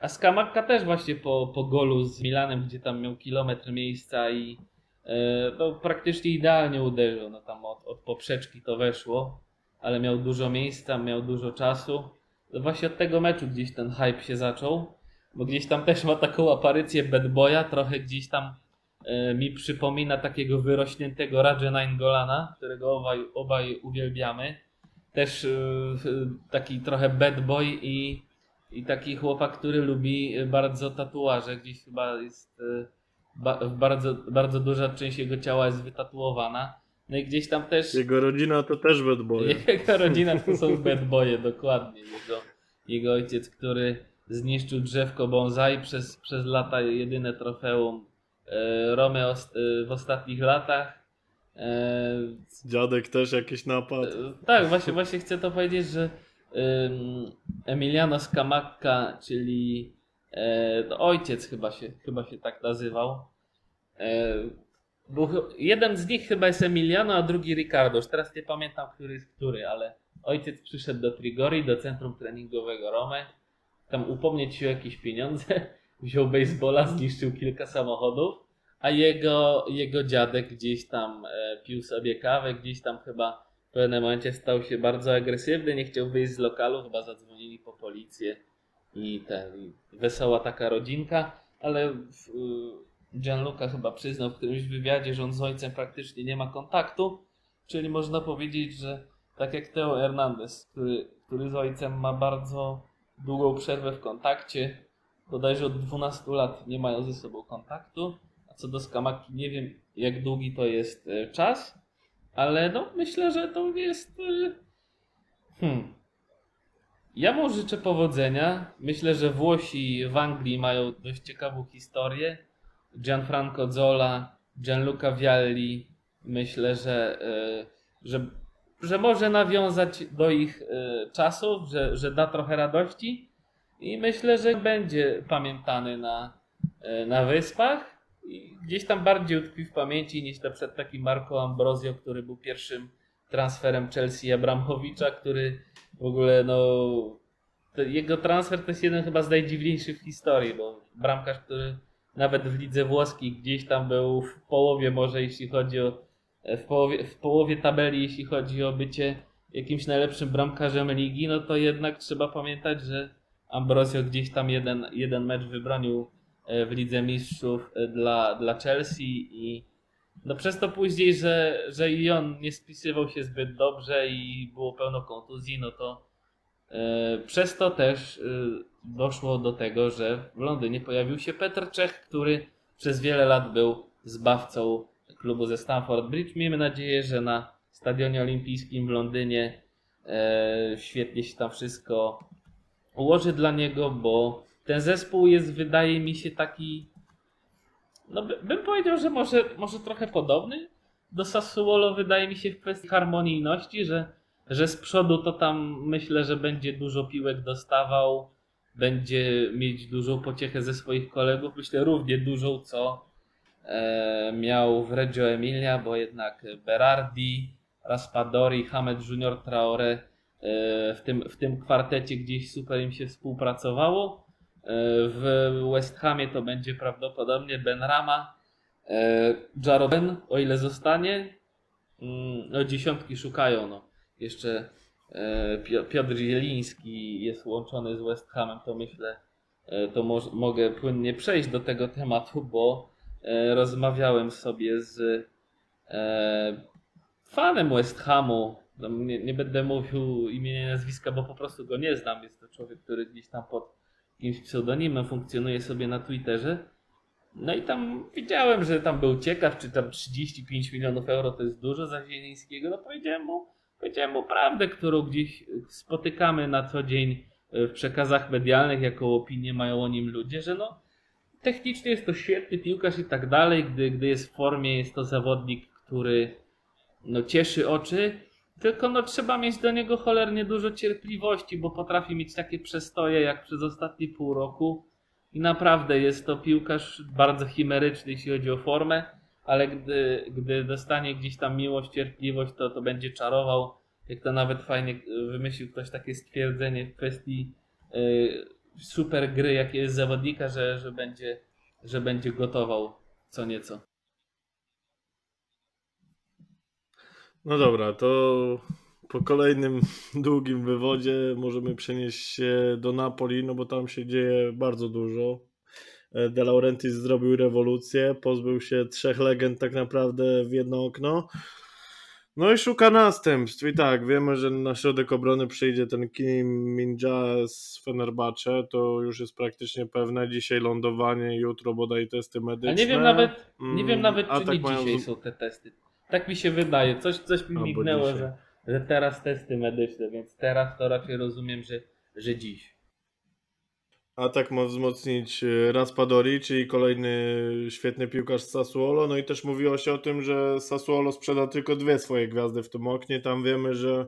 A Scamacca też właśnie po, po golu z Milanem, gdzie tam miał kilometr miejsca i y, no, praktycznie idealnie uderzył. No, tam od, od poprzeczki to weszło, ale miał dużo miejsca, miał dużo czasu. No, właśnie od tego meczu gdzieś ten hype się zaczął. Bo gdzieś tam też ma taką aparycję bad boya, trochę gdzieś tam y, mi przypomina takiego wyrośniętego Radja Nainggolana, którego obaj, obaj uwielbiamy. Też y, taki trochę bad boy i, i taki chłopak, który lubi bardzo tatuaże. Gdzieś chyba jest y, ba, bardzo, bardzo duża część jego ciała jest wytatuowana. No i gdzieś tam też... Jego rodzina to też bad boy. Jego rodzina to są bad boye, dokładnie. Jego, jego ojciec, który... zniszczył drzewko bonsai, przez, przez lata jedyne trofeum e, Romy os, e, w ostatnich latach. E, Dziadek też jakiś napad. E, tak, właśnie, właśnie chcę to powiedzieć, że e, Emiliano Scamacca, czyli e, to ojciec chyba się, chyba się tak nazywał. E, był, jeden z nich chyba jest Emiliano, a drugi Ricardo. Już teraz nie pamiętam, który jest który, ale ojciec przyszedł do Trigori, do centrum treningowego Romy. Tam upomnieć się o jakieś pieniądze, wziął baseballa, zniszczył kilka samochodów, a jego, jego dziadek gdzieś tam pił sobie kawę, gdzieś tam chyba w pewnym momencie stał się bardzo agresywny, nie chciał wyjść z lokalu, chyba zadzwonili po policję i ten, wesoła taka rodzinka, ale Gianluca chyba przyznał w którymś wywiadzie, że on z ojcem praktycznie nie ma kontaktu, czyli można powiedzieć, że tak jak Theo Hernandez, który, który z ojcem ma bardzo długą przerwę w kontakcie, bodajże od dwunastu lat nie mają ze sobą kontaktu, a co do Scamacchi nie wiem jak długi to jest czas, ale no myślę, że to jest... Hmm. Ja mu życzę powodzenia, myślę, że Włosi w Anglii mają dość ciekawą historię, Gianfranco Zola, Gianluca Vialli, myślę, że, że, że może nawiązać do ich czasów, że, że da trochę radości i myślę, że będzie pamiętany na, na Wyspach i gdzieś tam bardziej utkwi w pamięci niż na przykład taki Marco Ambrosio, który był pierwszym transferem Chelsea Abramowicza, który w ogóle no jego transfer to jest jeden chyba z najdziwniejszych w historii, bo bramkarz, który nawet w lidze włoskiej gdzieś tam był w połowie może jeśli chodzi o w połowie, w połowie tabeli jeśli chodzi o bycie jakimś najlepszym bramkarzem ligi, no to jednak trzeba pamiętać, że Ambrosio gdzieś tam jeden, jeden mecz wybronił w Lidze Mistrzów dla, dla Chelsea i no przez to później, że, że i on nie spisywał się zbyt dobrze i było pełno kontuzji, no to yy, przez to też yy, doszło do tego, że w Londynie pojawił się Petr Czech, który przez wiele lat był zbawcą klubu ze Stamford Bridge. Miejmy nadzieję, że na Stadionie Olimpijskim w Londynie e, świetnie się tam wszystko ułoży dla niego, bo ten zespół jest, wydaje mi się, taki, no by, bym powiedział, że może, może trochę podobny do Sassuolo, wydaje mi się, w kwestii harmonijności, że, że z przodu to tam myślę, że będzie dużo piłek dostawał, będzie mieć dużą pociechę ze swoich kolegów, myślę równie dużą, co e, miał w Reggio Emilia, bo jednak Berardi, Raspadori, Hamed Junior Traore e, w, tym, w tym kwartecie gdzieś super im się współpracowało. E, w West Hamie to będzie prawdopodobnie Benrahma, e, Jarobin, o ile zostanie. No, dziesiątki szukają, no jeszcze... Piotr Zieliński jest łączony z West Hamem, to myślę, to mo- mogę płynnie przejść do tego tematu, bo rozmawiałem sobie z fanem West Hamu, nie, nie będę mówił imienia i nazwiska, bo po prostu go nie znam, jest to człowiek, który gdzieś tam pod jakimś pseudonimem funkcjonuje sobie na Twitterze, no i tam widziałem, że tam był ciekaw, czy tam trzydzieści pięć milionów euro to jest dużo za Zielińskiego, no powiedziałem mu, Powiedziałem mu prawdę, którą gdzieś spotykamy na co dzień w przekazach medialnych, jaką opinię mają o nim ludzie, że no technicznie jest to świetny piłkarz i tak dalej, gdy, gdy jest w formie, jest to zawodnik, który no cieszy oczy, tylko no trzeba mieć do niego cholernie dużo cierpliwości, bo potrafi mieć takie przestoje jak przez ostatnie pół roku i naprawdę jest to piłkarz bardzo chimeryczny, jeśli chodzi o formę, ale gdy, gdy dostanie gdzieś tam miłość, cierpliwość, to, to będzie czarował. Jak to nawet fajnie wymyślił ktoś takie stwierdzenie w kwestii yy, super gry, jakie jest zawodnika, że, że, będzie, że będzie gotował co nieco. No dobra, to po kolejnym długim wywodzie możemy przenieść się do Napoli, no bo tam się dzieje bardzo dużo. De Laurentiis zrobił rewolucję, pozbył się trzech legend tak naprawdę w jedno okno. No i szuka następstw i tak, wiemy, że na środek obrony przyjdzie ten Kim Min-ja z Fenerbahce, to już jest praktycznie pewne, dzisiaj lądowanie, jutro bodaj testy medyczne. A nie wiem nawet, nie wiem nawet mm, czy nie mają... dzisiaj są te testy, tak mi się wydaje, coś, coś mi mignęło, że, że teraz testy medyczne, więc teraz to raczej rozumiem, że, że dziś. Atak ma wzmocnić Raspadori, czyli kolejny świetny piłkarz z Sassuolo. No i też mówiło się o tym, że Sassuolo sprzeda tylko dwie swoje gwiazdy w tym oknie. Tam wiemy, że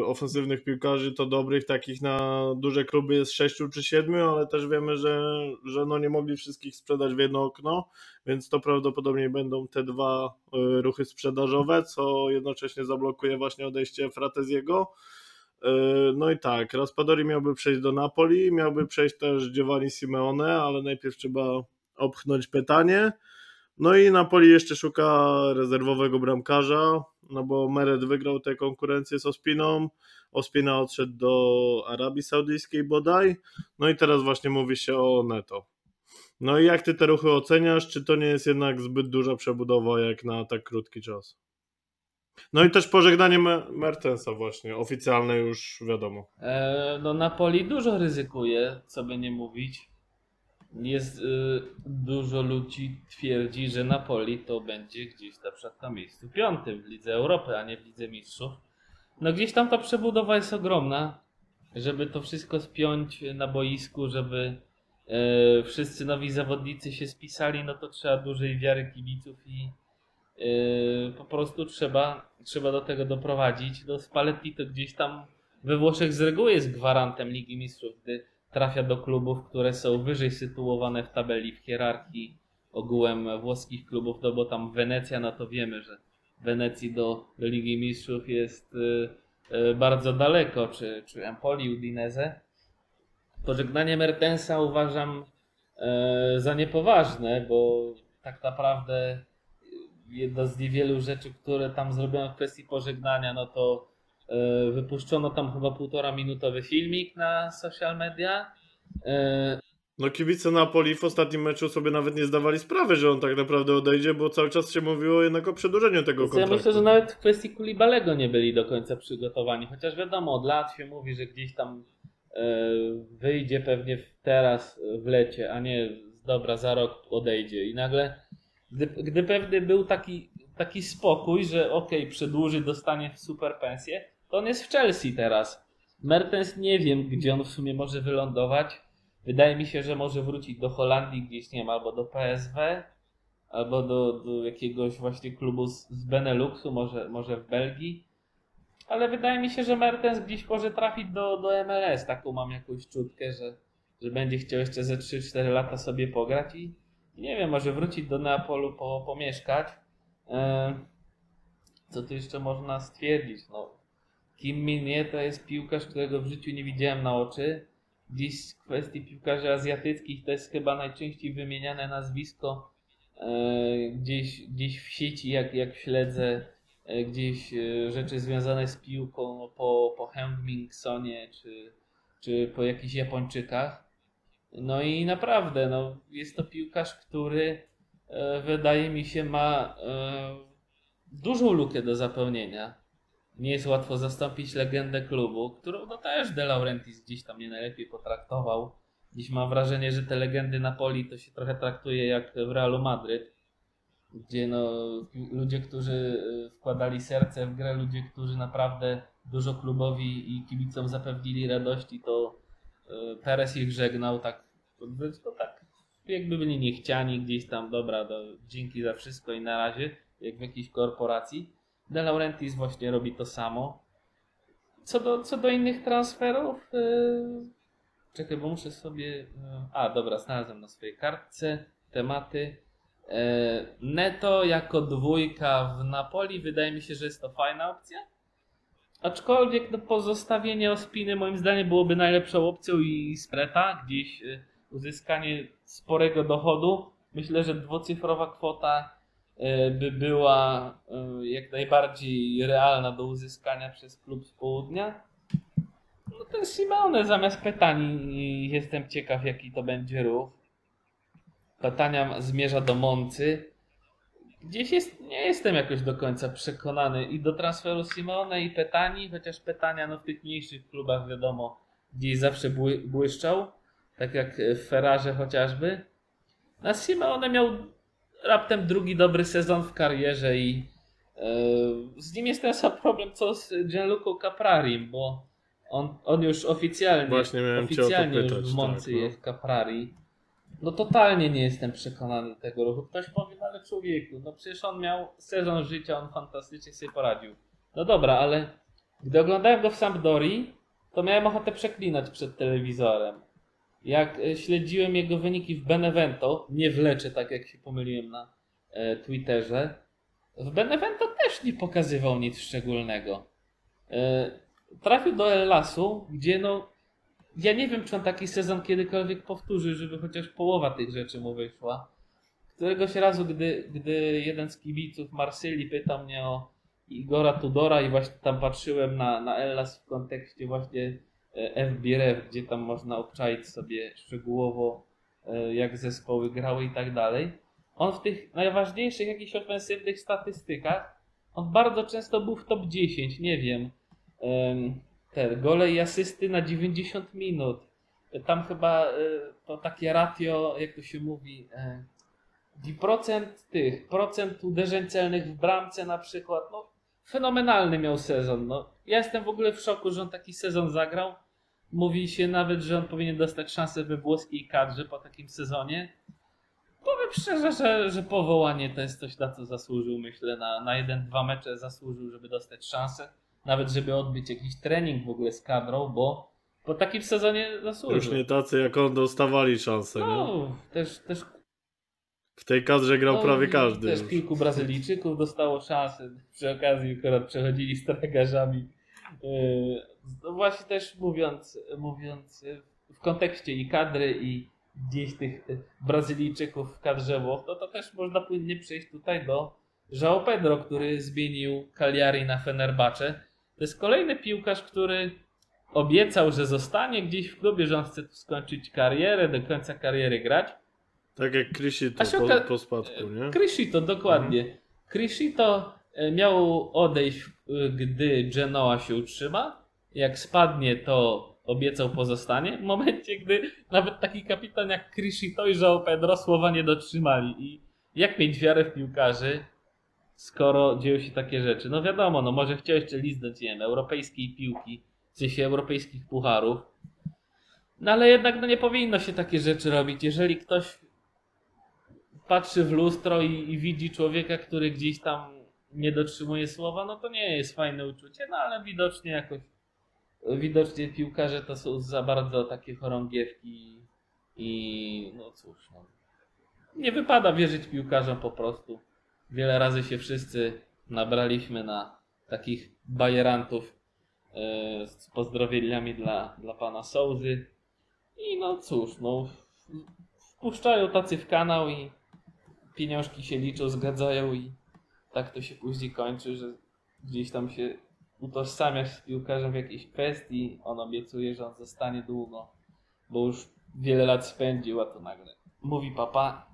y, ofensywnych piłkarzy to dobrych takich na duże kluby jest sześciu czy siedmiu, ale też wiemy, że, że no nie mogli wszystkich sprzedać w jedno okno, więc to prawdopodobnie będą te dwa y, ruchy sprzedażowe, co jednocześnie zablokuje właśnie odejście Frateziego. No i tak, Raspadori miałby przejść do Napoli, miałby przejść też Giovanni Simeone, ale najpierw trzeba opchnąć pytanie. No i Napoli jeszcze szuka rezerwowego bramkarza, no bo Meret wygrał tę konkurencję z Ospiną. Ospina odszedł do Arabii Saudyjskiej bodaj, no i teraz właśnie mówi się o Neto. No i jak ty te ruchy oceniasz? Czy to nie jest jednak zbyt duża przebudowa jak na tak krótki czas? No i też pożegnanie Mertensa właśnie, oficjalne już wiadomo. E, no Napoli dużo ryzykuje, co by nie mówić. Jest y, dużo ludzi twierdzi, że Napoli to będzie gdzieś na przykład na miejscu piątym w Lidze Europy, a nie w Lidze Mistrzów. No gdzieś tam ta przebudowa jest ogromna, żeby to wszystko spiąć na boisku, żeby y, wszyscy nowi zawodnicy się spisali, no to trzeba dużej wiary kibiców i y, po prostu trzeba, trzeba do tego doprowadzić. No Spalletti to gdzieś tam we Włoszech z reguły jest gwarantem Ligi Mistrzów, gdy trafia do klubów, które są wyżej sytuowane w tabeli, w hierarchii ogółem włoskich klubów, no bo tam Wenecja, no to wiemy, że Wenecji do, do Ligi Mistrzów jest y, y, bardzo daleko, czy, czy Empoli, Udinese. Pożegnanie Mertensa uważam y, za niepoważne, bo tak naprawdę jedna z niewielu rzeczy, które tam zrobiono w kwestii pożegnania, no to wypuszczono tam chyba półtora minutowy filmik na social media. No kibice Napoli w ostatnim meczu sobie nawet nie zdawali sprawy, że on tak naprawdę odejdzie, bo cały czas się mówiło jednak o przedłużeniu tego kontraktu. Ja myślę, że nawet w kwestii Kulibalego nie byli do końca przygotowani, chociaż wiadomo, od lat się mówi, że gdzieś tam wyjdzie pewnie teraz w lecie, a nie dobra, za rok odejdzie i nagle, gdy, gdy pewnie był taki taki spokój, że okej, okay, przedłuży, dostanie super pensję, to on jest w Chelsea teraz. Mertens nie wiem, gdzie on w sumie może wylądować. Wydaje mi się, że może wrócić do Holandii gdzieś, nie wiem, albo do P S W, albo do, do jakiegoś właśnie klubu z, z Beneluxu, może, może w Belgii. Ale wydaje mi się, że Mertens gdzieś może trafić do, do M L S. Taką mam jakąś czutkę, że, że będzie chciał jeszcze ze trzy cztery lata sobie pograć i nie wiem, może wrócić do Neapolu po, pomieszkać. Co tu jeszcze można stwierdzić? No, Kim Min-jae to jest piłkarz, którego w życiu nie widziałem na oczy. Dziś w kwestii piłkarzy azjatyckich to jest chyba najczęściej wymieniane nazwisko e, gdzieś, gdzieś w sieci, jak, jak śledzę e, gdzieś e, rzeczy związane z piłką, no, po, po Heung-min-sonie czy, czy po jakichś Japończykach. No i naprawdę, no, jest to piłkarz, który wydaje mi się ma y, dużą lukę do zapełnienia. Nie jest łatwo zastąpić legendę klubu, którą no też De Laurentiis gdzieś tam nie najlepiej potraktował. Dziś mam wrażenie, że te legendy Napoli to się trochę traktuje jak w Realu Madryt, gdzie no, ludzie, którzy wkładali serce w grę, ludzie, którzy naprawdę dużo klubowi i kibicom zapewnili radości, to y, Perez ich żegnał, tak, to tak. Jakby byli niechciani gdzieś tam, dobra, do, dzięki za wszystko i na razie, jak w jakiejś korporacji. De Laurentiis właśnie robi to samo. Co do, co do innych transferów, yy... czekaj, bo muszę sobie... Yy... A, dobra, znalazłem na swojej kartce tematy. Yy... Neto jako dwójka w Napoli, wydaje mi się, że jest to fajna opcja. Aczkolwiek no, pozostawienie Ospiny moim zdaniem byłoby najlepszą opcją i Spreta gdzieś... Yy... Uzyskanie sporego dochodu. Myślę, że dwucyfrowa kwota by była jak najbardziej realna do uzyskania przez klub z południa. No ten Simeone zamiast Petani, jestem ciekaw, jaki to będzie ruch. Petania zmierza do Moncy. Gdzieś jest, nie jestem jakoś do końca przekonany i do transferu Simeone i Petani, chociaż Petania no, w tych mniejszych klubach wiadomo, gdzieś zawsze bły, błyszczał. Tak jak w Ferrarze chociażby. Na Simeone miał raptem drugi dobry sezon w karierze i yy, z nim jest ten sam problem co z Gianluca Caprarim, bo on, on już oficjalnie, oficjalnie pytać, już w Moncy tak, no. Jest Caprari. No totalnie nie jestem przekonany do tego ruchu. Ktoś powie, ale człowieku, no przecież on miał sezon życia, on fantastycznie sobie poradził. No dobra, ale gdy oglądałem go w Sampdorii, to miałem ochotę przeklinać przed telewizorem. Jak śledziłem jego wyniki w Benevento, nie wleczę tak jak się pomyliłem na e, Twitterze, w Benevento też nie pokazywał nic szczególnego. E, trafił do El-Lasu, gdzie no, ja nie wiem czy on taki sezon kiedykolwiek powtórzy, żeby chociaż połowa tych rzeczy mu wyszła. Któregoś razu, gdy, gdy jeden z kibiców Marsylii pytał mnie o Igora Tudora i właśnie tam patrzyłem na, na Hellas w kontekście właśnie F B R F, gdzie tam można obczaić sobie szczegółowo, jak zespoły grały i tak dalej. On w tych najważniejszych jakichś ofensywnych statystykach, on bardzo często był w top dziesięć, nie wiem, te gole i asysty na dziewięćdziesiąt minut. Tam chyba to takie ratio, jak to się mówi, procent tych, procent uderzeń celnych w bramce na przykład, no fenomenalny miał sezon. No. Ja jestem w ogóle w szoku, że on taki sezon zagrał. Mówi się nawet, że on powinien dostać szansę we włoskiej kadrze po takim sezonie. Powiem szczerze, że, że powołanie to jest coś, na co zasłużył, myślę, na, na jeden, dwa mecze zasłużył, żeby dostać szansę. Nawet żeby odbyć jakiś trening w ogóle z kadrą, bo po takim sezonie zasłużył. Już nie tacy jak on dostawali szansę. No, nie? Też, też... W tej kadrze grał no, prawie każdy. Też już. Kilku Brazylijczyków dostało szansę. Przy okazji akurat przechodzili z tragarzami. No właśnie też mówiąc, mówiąc w kontekście i kadry i gdzieś tych Brazylijczyków w kadrze Włoch, no to też można płynnie przejść tutaj do João Pedro, który zmienił Cagliari na Fenerbahce. To jest kolejny piłkarz, który obiecał, że zostanie gdzieś w klubie, że on chce tu skończyć karierę, do końca kariery grać. Tak jak Crisito po, po spadku, nie? Crisito, dokładnie. Mhm. Crisito miał odejść, gdy Genoa się utrzyma. Jak spadnie, to obiecał pozostanie. W momencie, gdy nawet taki kapitan jak Crisito i João Pedro słowa nie dotrzymali. I jak mieć wiarę w piłkarzy, skoro dzieją się takie rzeczy? No wiadomo, no może chciał jeszcze liznąć, nie wiem, europejskiej piłki, w sensie europejskich pucharów. No ale jednak no nie powinno się takie rzeczy robić. Jeżeli ktoś patrzy w lustro i, i widzi człowieka, który gdzieś tam nie dotrzymuje słowa, no to nie jest fajne uczucie, no ale widocznie jakoś, widocznie piłkarze to są za bardzo takie chorągiewki i no cóż, no, nie wypada wierzyć piłkarzom po prostu. Wiele razy się wszyscy nabraliśmy na takich bajerantów yy, z pozdrowieniami dla, dla pana Sołzy i no cóż, no wpuszczają tacy w kanał i pieniążki się liczą, zgadzają i tak to się później kończy, że gdzieś tam się utożsamiasz z piłkarzem w jakiejś kwestii, on obiecuje, że on zostanie długo, bo już wiele lat spędził, a to nagle mówi papa.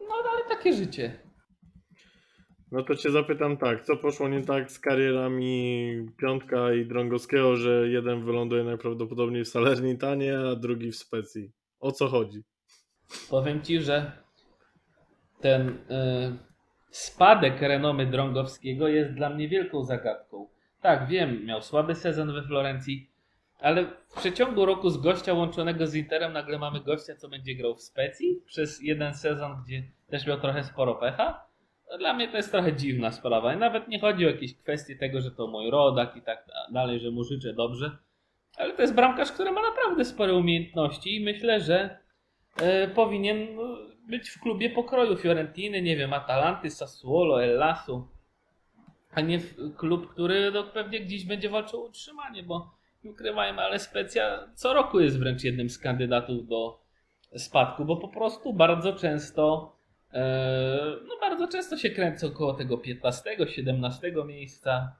No ale takie życie. No to cię zapytam tak, co poszło nie tak z karierami Piątka i Drągowskiego, że jeden wyląduje najprawdopodobniej w Salernitanie, a drugi w Specji? O co chodzi? Powiem ci, że ten yy, spadek renomy Drągowskiego jest dla mnie wielką zagadką. Tak, wiem, miał słaby sezon we Florencji, ale w przeciągu roku z gościa łączonego z Interem nagle mamy gościa, co będzie grał w Specji przez jeden sezon, gdzie też miał trochę sporo pecha. Dla mnie to jest trochę dziwna sprawa. I nawet nie chodzi o jakieś kwestie tego, że to mój rodak i tak dalej, że mu życzę dobrze. Ale to jest bramkarz, który ma naprawdę spore umiejętności i myślę, że y, powinien być w klubie pokroju Fiorentiny, nie wiem, Atalanty, Sassuolo, Hellasu, a nie w klub, który no, pewnie gdzieś będzie walczył o utrzymanie, bo nie ukrywajmy, ale Specja co roku jest wręcz jednym z kandydatów do spadku, bo po prostu bardzo często yy, no bardzo często się kręcą około tego piętnastego, siedemnastego miejsca.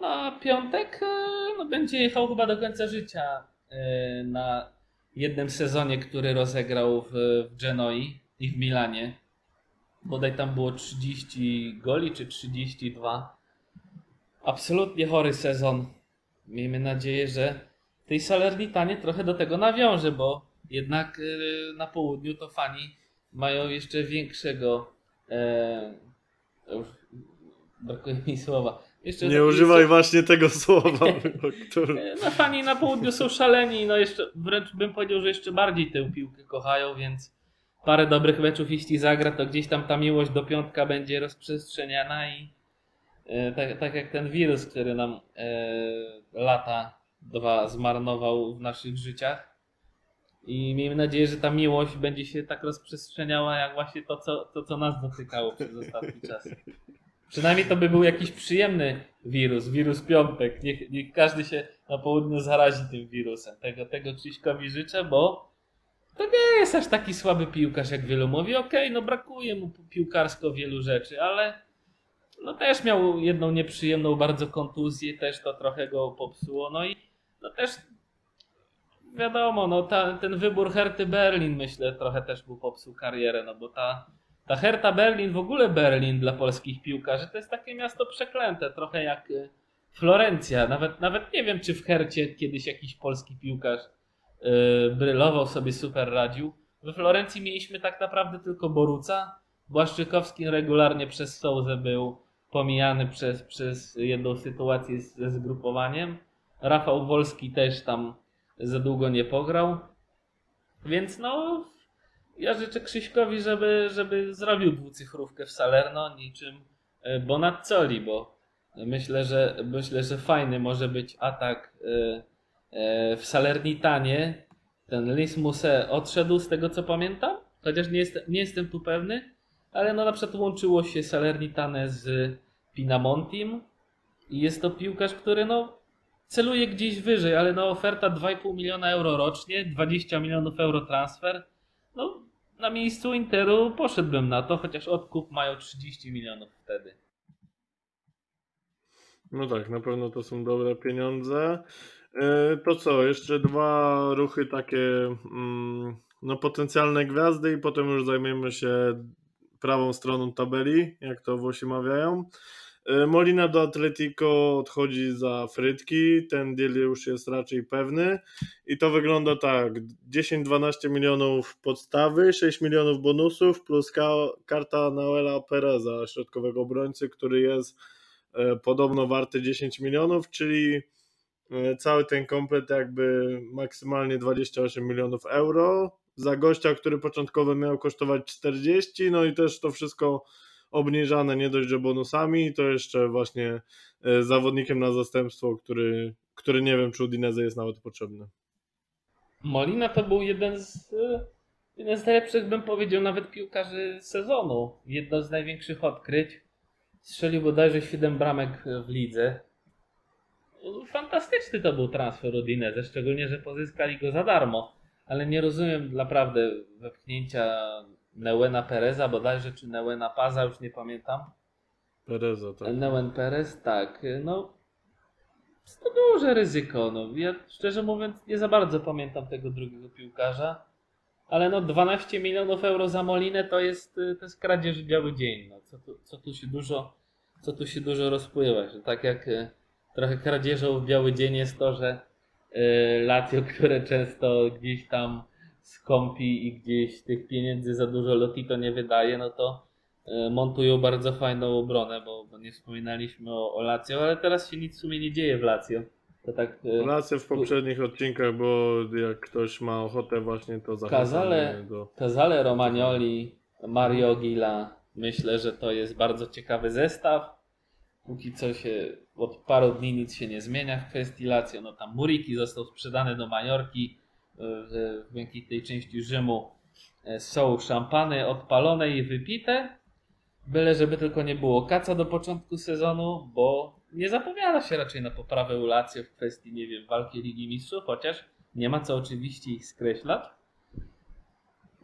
No a Piątek yy, no, będzie jechał chyba do końca życia yy, na jednym sezonie, który rozegrał w, w Genoi i w Milanie. Bodaj tam było trzydzieści goli czy trzydzieści dwa. Absolutnie chory sezon. Miejmy nadzieję, że tej Salernitanie trochę do tego nawiąże, bo jednak yy, na południu to fani mają jeszcze większego... Yy, już brakuje mi słowa. Jeszcze nie używaj są... właśnie tego słowa. Który... No fani na południu są szaleni, no jeszcze wręcz bym powiedział, że jeszcze bardziej tę piłkę kochają, więc parę dobrych meczów jeśli zagra, to gdzieś tam ta miłość do Piątka będzie rozprzestrzeniana i e, tak, tak jak ten wirus, który nam e, lata dwa zmarnował w naszych życiach i miejmy nadzieję, że ta miłość będzie się tak rozprzestrzeniała jak właśnie to, co, to, co nas dotykało przez ostatni czas. Przynajmniej to by był jakiś przyjemny wirus, wirus Piątek. Niech, niech każdy się na południu zarazi tym wirusem. Tego, tego Krzyśkowi życzę, bo to nie jest aż taki słaby piłkarz, jak wielu mówi. Okej, okay, no brakuje mu piłkarsko wielu rzeczy, ale no też miał jedną nieprzyjemną bardzo kontuzję, też to trochę go popsuło. No i no też wiadomo, no ta, ten wybór Herty Berlin, myślę, trochę też mu popsuł karierę, no bo ta, ta Herta Berlin, w ogóle Berlin dla polskich piłkarzy, to jest takie miasto przeklęte, trochę jak Florencja. Nawet, nawet nie wiem, czy w Hercie kiedyś jakiś polski piłkarz Yy, brylował, sobie super radził. We Florencji mieliśmy tak naprawdę tylko Boruca. Błaszczykowski regularnie przez Souzę był pomijany przez, przez jedną sytuację ze zgrupowaniem. Rafał Wolski też tam za długo nie pograł. Więc no, ja życzę Krzyśkowi, żeby, żeby zrobił dwucyfrówkę w Salerno niczym Bonazzoli, bo myślę, że, myślę, że fajny może być atak yy, w Salernitanie. Ten Lis Muse odszedł, z tego co pamiętam, chociaż nie, jest, nie jestem tu pewny, ale no na przykład łączyło się Salernitane z Pinamontim i jest to piłkarz, który no celuje gdzieś wyżej, ale no oferta dwa i pół miliona euro rocznie, dwadzieścia milionów euro transfer, no na miejscu Interu poszedłbym na to, chociaż odkup mają trzydzieści milionów wtedy. No tak, na pewno to są dobre pieniądze. To co, jeszcze dwa ruchy takie, no potencjalne gwiazdy i potem już zajmiemy się prawą stroną tabeli, jak to Włosi mawiają. Molina do Atletico odchodzi za frytki, ten deal już jest raczej pewny i to wygląda tak, dziesięć dwanaście milionów podstawy, sześć milionów bonusów plus karta Noela Pereza, środkowego obrońcy, który jest podobno warty dziesięć milionów, czyli cały ten komplet jakby maksymalnie dwadzieścia osiem milionów euro za gościa, który początkowo miał kosztować czterdzieści, no i też to wszystko obniżane nie dość, że bonusami, to jeszcze właśnie zawodnikiem na zastępstwo, który, który nie wiem, czy Udinese jest nawet potrzebny. Molina to był jeden z, jeden z najlepszych, bym powiedział, nawet piłkarzy sezonu. Jedno z największych odkryć. Strzelił bodajże siedem bramek w lidze. Fantastyczny to był transfer Udinese, szczególnie, że pozyskali go za darmo, ale nie rozumiem naprawdę wepchnięcia Neuena Pereza bodajże, czy Neuena Paza, już nie pamiętam. Pereza, tak. Neuen Perez, tak. No, to duże ryzyko. No. Ja szczerze mówiąc nie za bardzo pamiętam tego drugiego piłkarza, ale no dwanaście milionów euro za Molinę to jest, to jest kradzież biały dzień. No. Co, tu, co, tu się dużo, co tu się dużo rozpływa, że tak jak trochę kradzieżą w biały dzień jest to, że Lazio, które często gdzieś tam skąpi i gdzieś tych pieniędzy za dużo Lotito nie wydaje, no to montują bardzo fajną obronę, bo, bo nie wspominaliśmy o, o Lazio, ale teraz się nic w sumie nie dzieje w Lazio. To tak, Lazio w poprzednich odcinkach, bo jak ktoś ma ochotę właśnie to zachęcamy do... Casale, Romagnoli, Mario Gila, myślę, że to jest bardzo ciekawy zestaw. Póki co się od paru dni nic się nie zmienia w kwestii Lazio. No tam Muriki został sprzedany do Majorki, w jakiej tej części Rzymu są szampany odpalone i wypite, byle żeby tylko nie było kaca do początku sezonu, bo nie zapowiada się raczej na poprawę u Lazio w kwestii, nie wiem, walki Ligi Mistrzów, chociaż nie ma co oczywiście ich skreślać.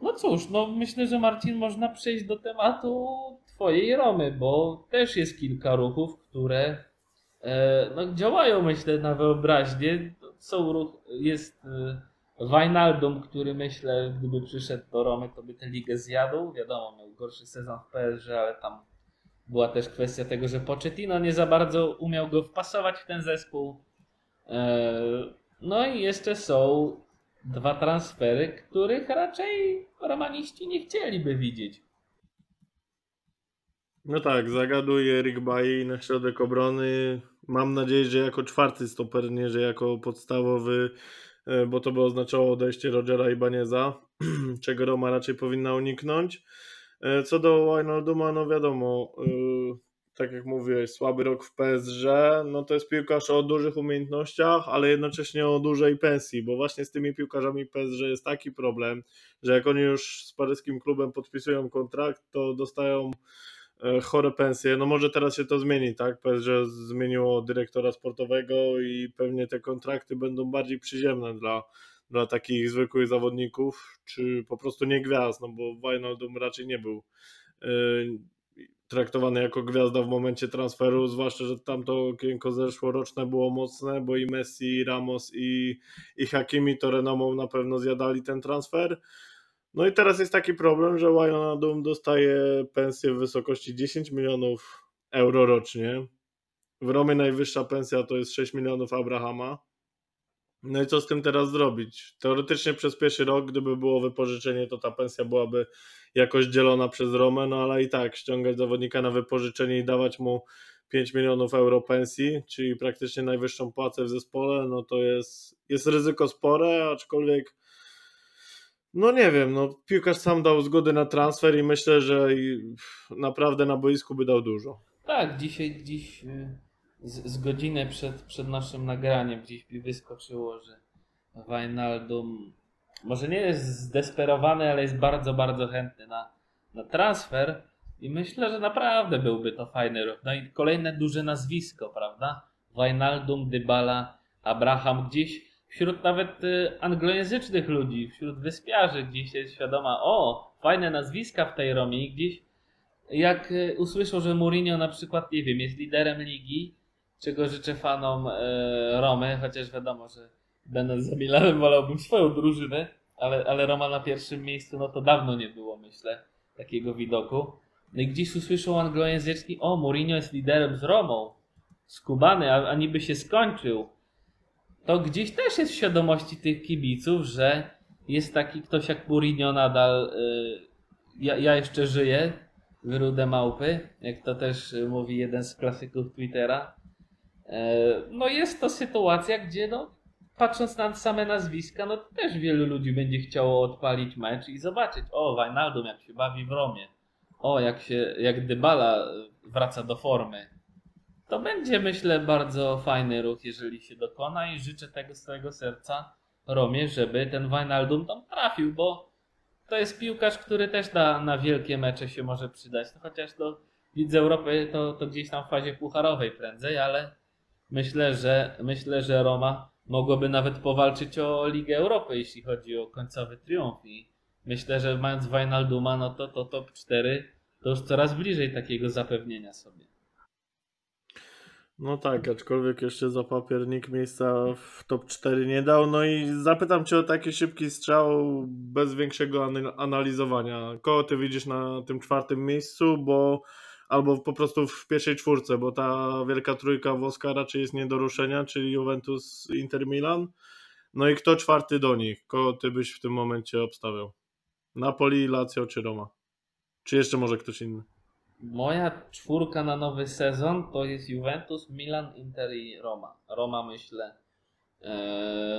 No cóż, no myślę, że Marcin, można przejść do tematu twojej Romy, bo też jest kilka ruchów, które e, no, działają, myślę, na wyobraźnię. Są ruch, jest e, Wijnaldum, który myślę, gdyby przyszedł do Romy, to by tę ligę zjadł. Wiadomo, miał gorszy sezon w P S G, ale tam była też kwestia tego, że Pochettino nie za bardzo umiał go wpasować w ten zespół. E, no i jeszcze są dwa transfery, których raczej romaniści nie chcieliby widzieć. No tak, zagaduje Eric Bailly na środek obrony. Mam nadzieję, że jako czwarty stoper, nie że jako podstawowy, bo to by oznaczało odejście Rogera Ibaneza, czego Roma raczej powinna uniknąć. Co do Wijnalduma, no wiadomo, tak jak mówiłeś, słaby rok w P S G, no to jest piłkarz o dużych umiejętnościach, ale jednocześnie o dużej pensji, bo właśnie z tymi piłkarzami P S G jest taki problem, że jak oni już z paryskim klubem podpisują kontrakt, to dostają chore pensje. No może teraz się to zmieni, tak? P S G zmieniło dyrektora sportowego i pewnie te kontrakty będą bardziej przyziemne dla, dla takich zwykłych zawodników, czy po prostu nie gwiazd, no bo Wijnaldum raczej nie był traktowany jako gwiazda w momencie transferu, zwłaszcza że tamto okienko zeszłoroczne było mocne, bo i Messi, i Ramos, i, i Hakimi to renomą na pewno zjadali ten transfer. No i teraz jest taki problem, że Wijnaldum dostaje pensję w wysokości dziesięć milionów euro rocznie. W Romie najwyższa pensja to jest sześć milionów Abrahama. No i co z tym teraz zrobić? Teoretycznie przez pierwszy rok, gdyby było wypożyczenie, to ta pensja byłaby jakoś dzielona przez Romę, no ale i tak ściągać zawodnika na wypożyczenie i dawać mu pięć milionów euro pensji, czyli praktycznie najwyższą płacę w zespole, no to jest, jest ryzyko spore, aczkolwiek no nie wiem, no piłkarz sam dał zgodę na transfer i myślę, że naprawdę na boisku by dał dużo. Tak, dzisiaj dziś z, z godziny przed, przed naszym nagraniem gdzieś mi wyskoczyło, że Wijnaldum może nie jest zdesperowany, ale jest bardzo, bardzo chętny na, na transfer i myślę, że naprawdę byłby to fajny ruch. No i kolejne duże nazwisko, prawda? Wijnaldum, Dybala, Abraham, gdzieś wśród nawet anglojęzycznych ludzi, wśród wyspiarzy gdzieś jest świadoma, o, fajne nazwiska w tej Romie i gdzieś jak usłyszał, że Mourinho na przykład, nie wiem, jest liderem ligi, czego życzę fanom e, Romy, chociaż wiadomo, że będąc za Milanem wolałbym swoją drużynę, ale, ale Roma na pierwszym miejscu, no to dawno nie było, myślę, takiego widoku. No i gdzieś usłyszał anglojęzyczny, o, Mourinho jest liderem z Romą, skubany, a, a niby się skończył. To gdzieś też jest w świadomości tych kibiców, że jest taki ktoś jak Mourinho nadal, y, ja, ja jeszcze żyję, wyrude małpy, jak to też mówi jeden z klasyków Twittera. No jest to sytuacja, gdzie no, patrząc na same nazwiska, no to też wielu ludzi będzie chciało odpalić mecz i zobaczyć, o, Wijnaldum jak się bawi w Romie, o, jak się, jak Dybala wraca do formy. To będzie, myślę, bardzo fajny ruch, jeżeli się dokona i życzę tego z całego serca Romie, żeby ten Wijnaldum tam trafił, bo to jest piłkarz, który też na, na wielkie mecze się może przydać. No chociaż do Lidz Europy to, to gdzieś tam w fazie pucharowej prędzej, ale myślę, że myślę, że Roma mogłoby nawet powalczyć o Ligę Europy, jeśli chodzi o końcowy triumf. I myślę, że mając Wijnalduma, no to, to top cztery to już coraz bliżej takiego zapewnienia sobie. No tak, aczkolwiek jeszcze za papiernik miejsca w top cztery nie dał. No i zapytam Cię o taki szybki strzał bez większego analizowania. Kogo Ty widzisz na tym czwartym miejscu, bo albo po prostu w pierwszej czwórce, bo ta wielka trójka włoska raczej jest nie do ruszenia, czyli Juventus, Inter, Milan. No i kto czwarty do nich? Kogo Ty byś w tym momencie obstawiał? Napoli, Lazio czy Roma? Czy jeszcze może ktoś inny? Moja czwórka na nowy sezon to jest Juventus, Milan, Inter i Roma. Roma, myślę,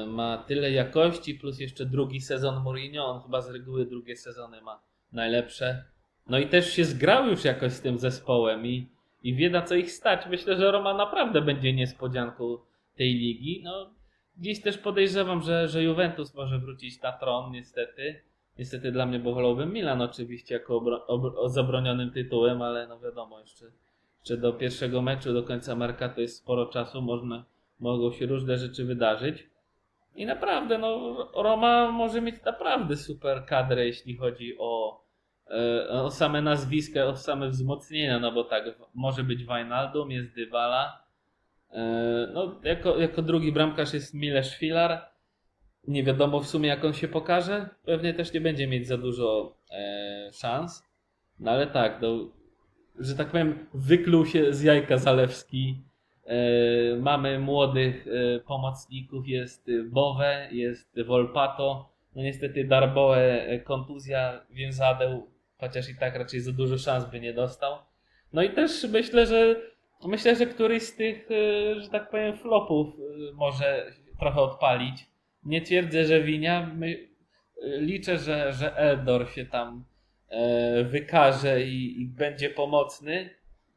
ma tyle jakości, plus jeszcze drugi sezon Mourinho, on chyba z reguły drugie sezony ma najlepsze. No i też się zgrał już jakoś z tym zespołem i, i wie, na co ich stać. Myślę, że Roma naprawdę będzie niespodzianką tej ligi. No, gdzieś też podejrzewam, że, że Juventus może wrócić na tron niestety. Niestety dla mnie, bo wolałbym Milan oczywiście jako obro- ob- zabronionym tytułem, ale no wiadomo, jeszcze, jeszcze do pierwszego meczu, do końca marca to jest sporo czasu, można, mogą się różne rzeczy wydarzyć. I naprawdę, no Roma może mieć naprawdę super kadrę, jeśli chodzi o, e, o same nazwiska, o same wzmocnienia, no bo tak, może być Wijnaldum, jest Dybala, e, no jako, jako drugi bramkarz jest Milesz-Filar. Nie wiadomo w sumie, jak on się pokaże. Pewnie też nie będzie mieć za dużo e, szans. No ale tak, no, że tak powiem, wykluł się z jajka Zalewski. E, mamy młodych e, pomocników. Jest Bowe, jest Volpato. No niestety Darboe, kontuzja, więzadeł. Chociaż i tak raczej za dużo szans by nie dostał. No i też myślę, że myślę, że któryś z tych, e, że tak powiem, flopów e, może trochę odpalić. Nie twierdzę, że Winia. My, liczę, że, że Eldor się tam e, wykaże i, i będzie pomocny,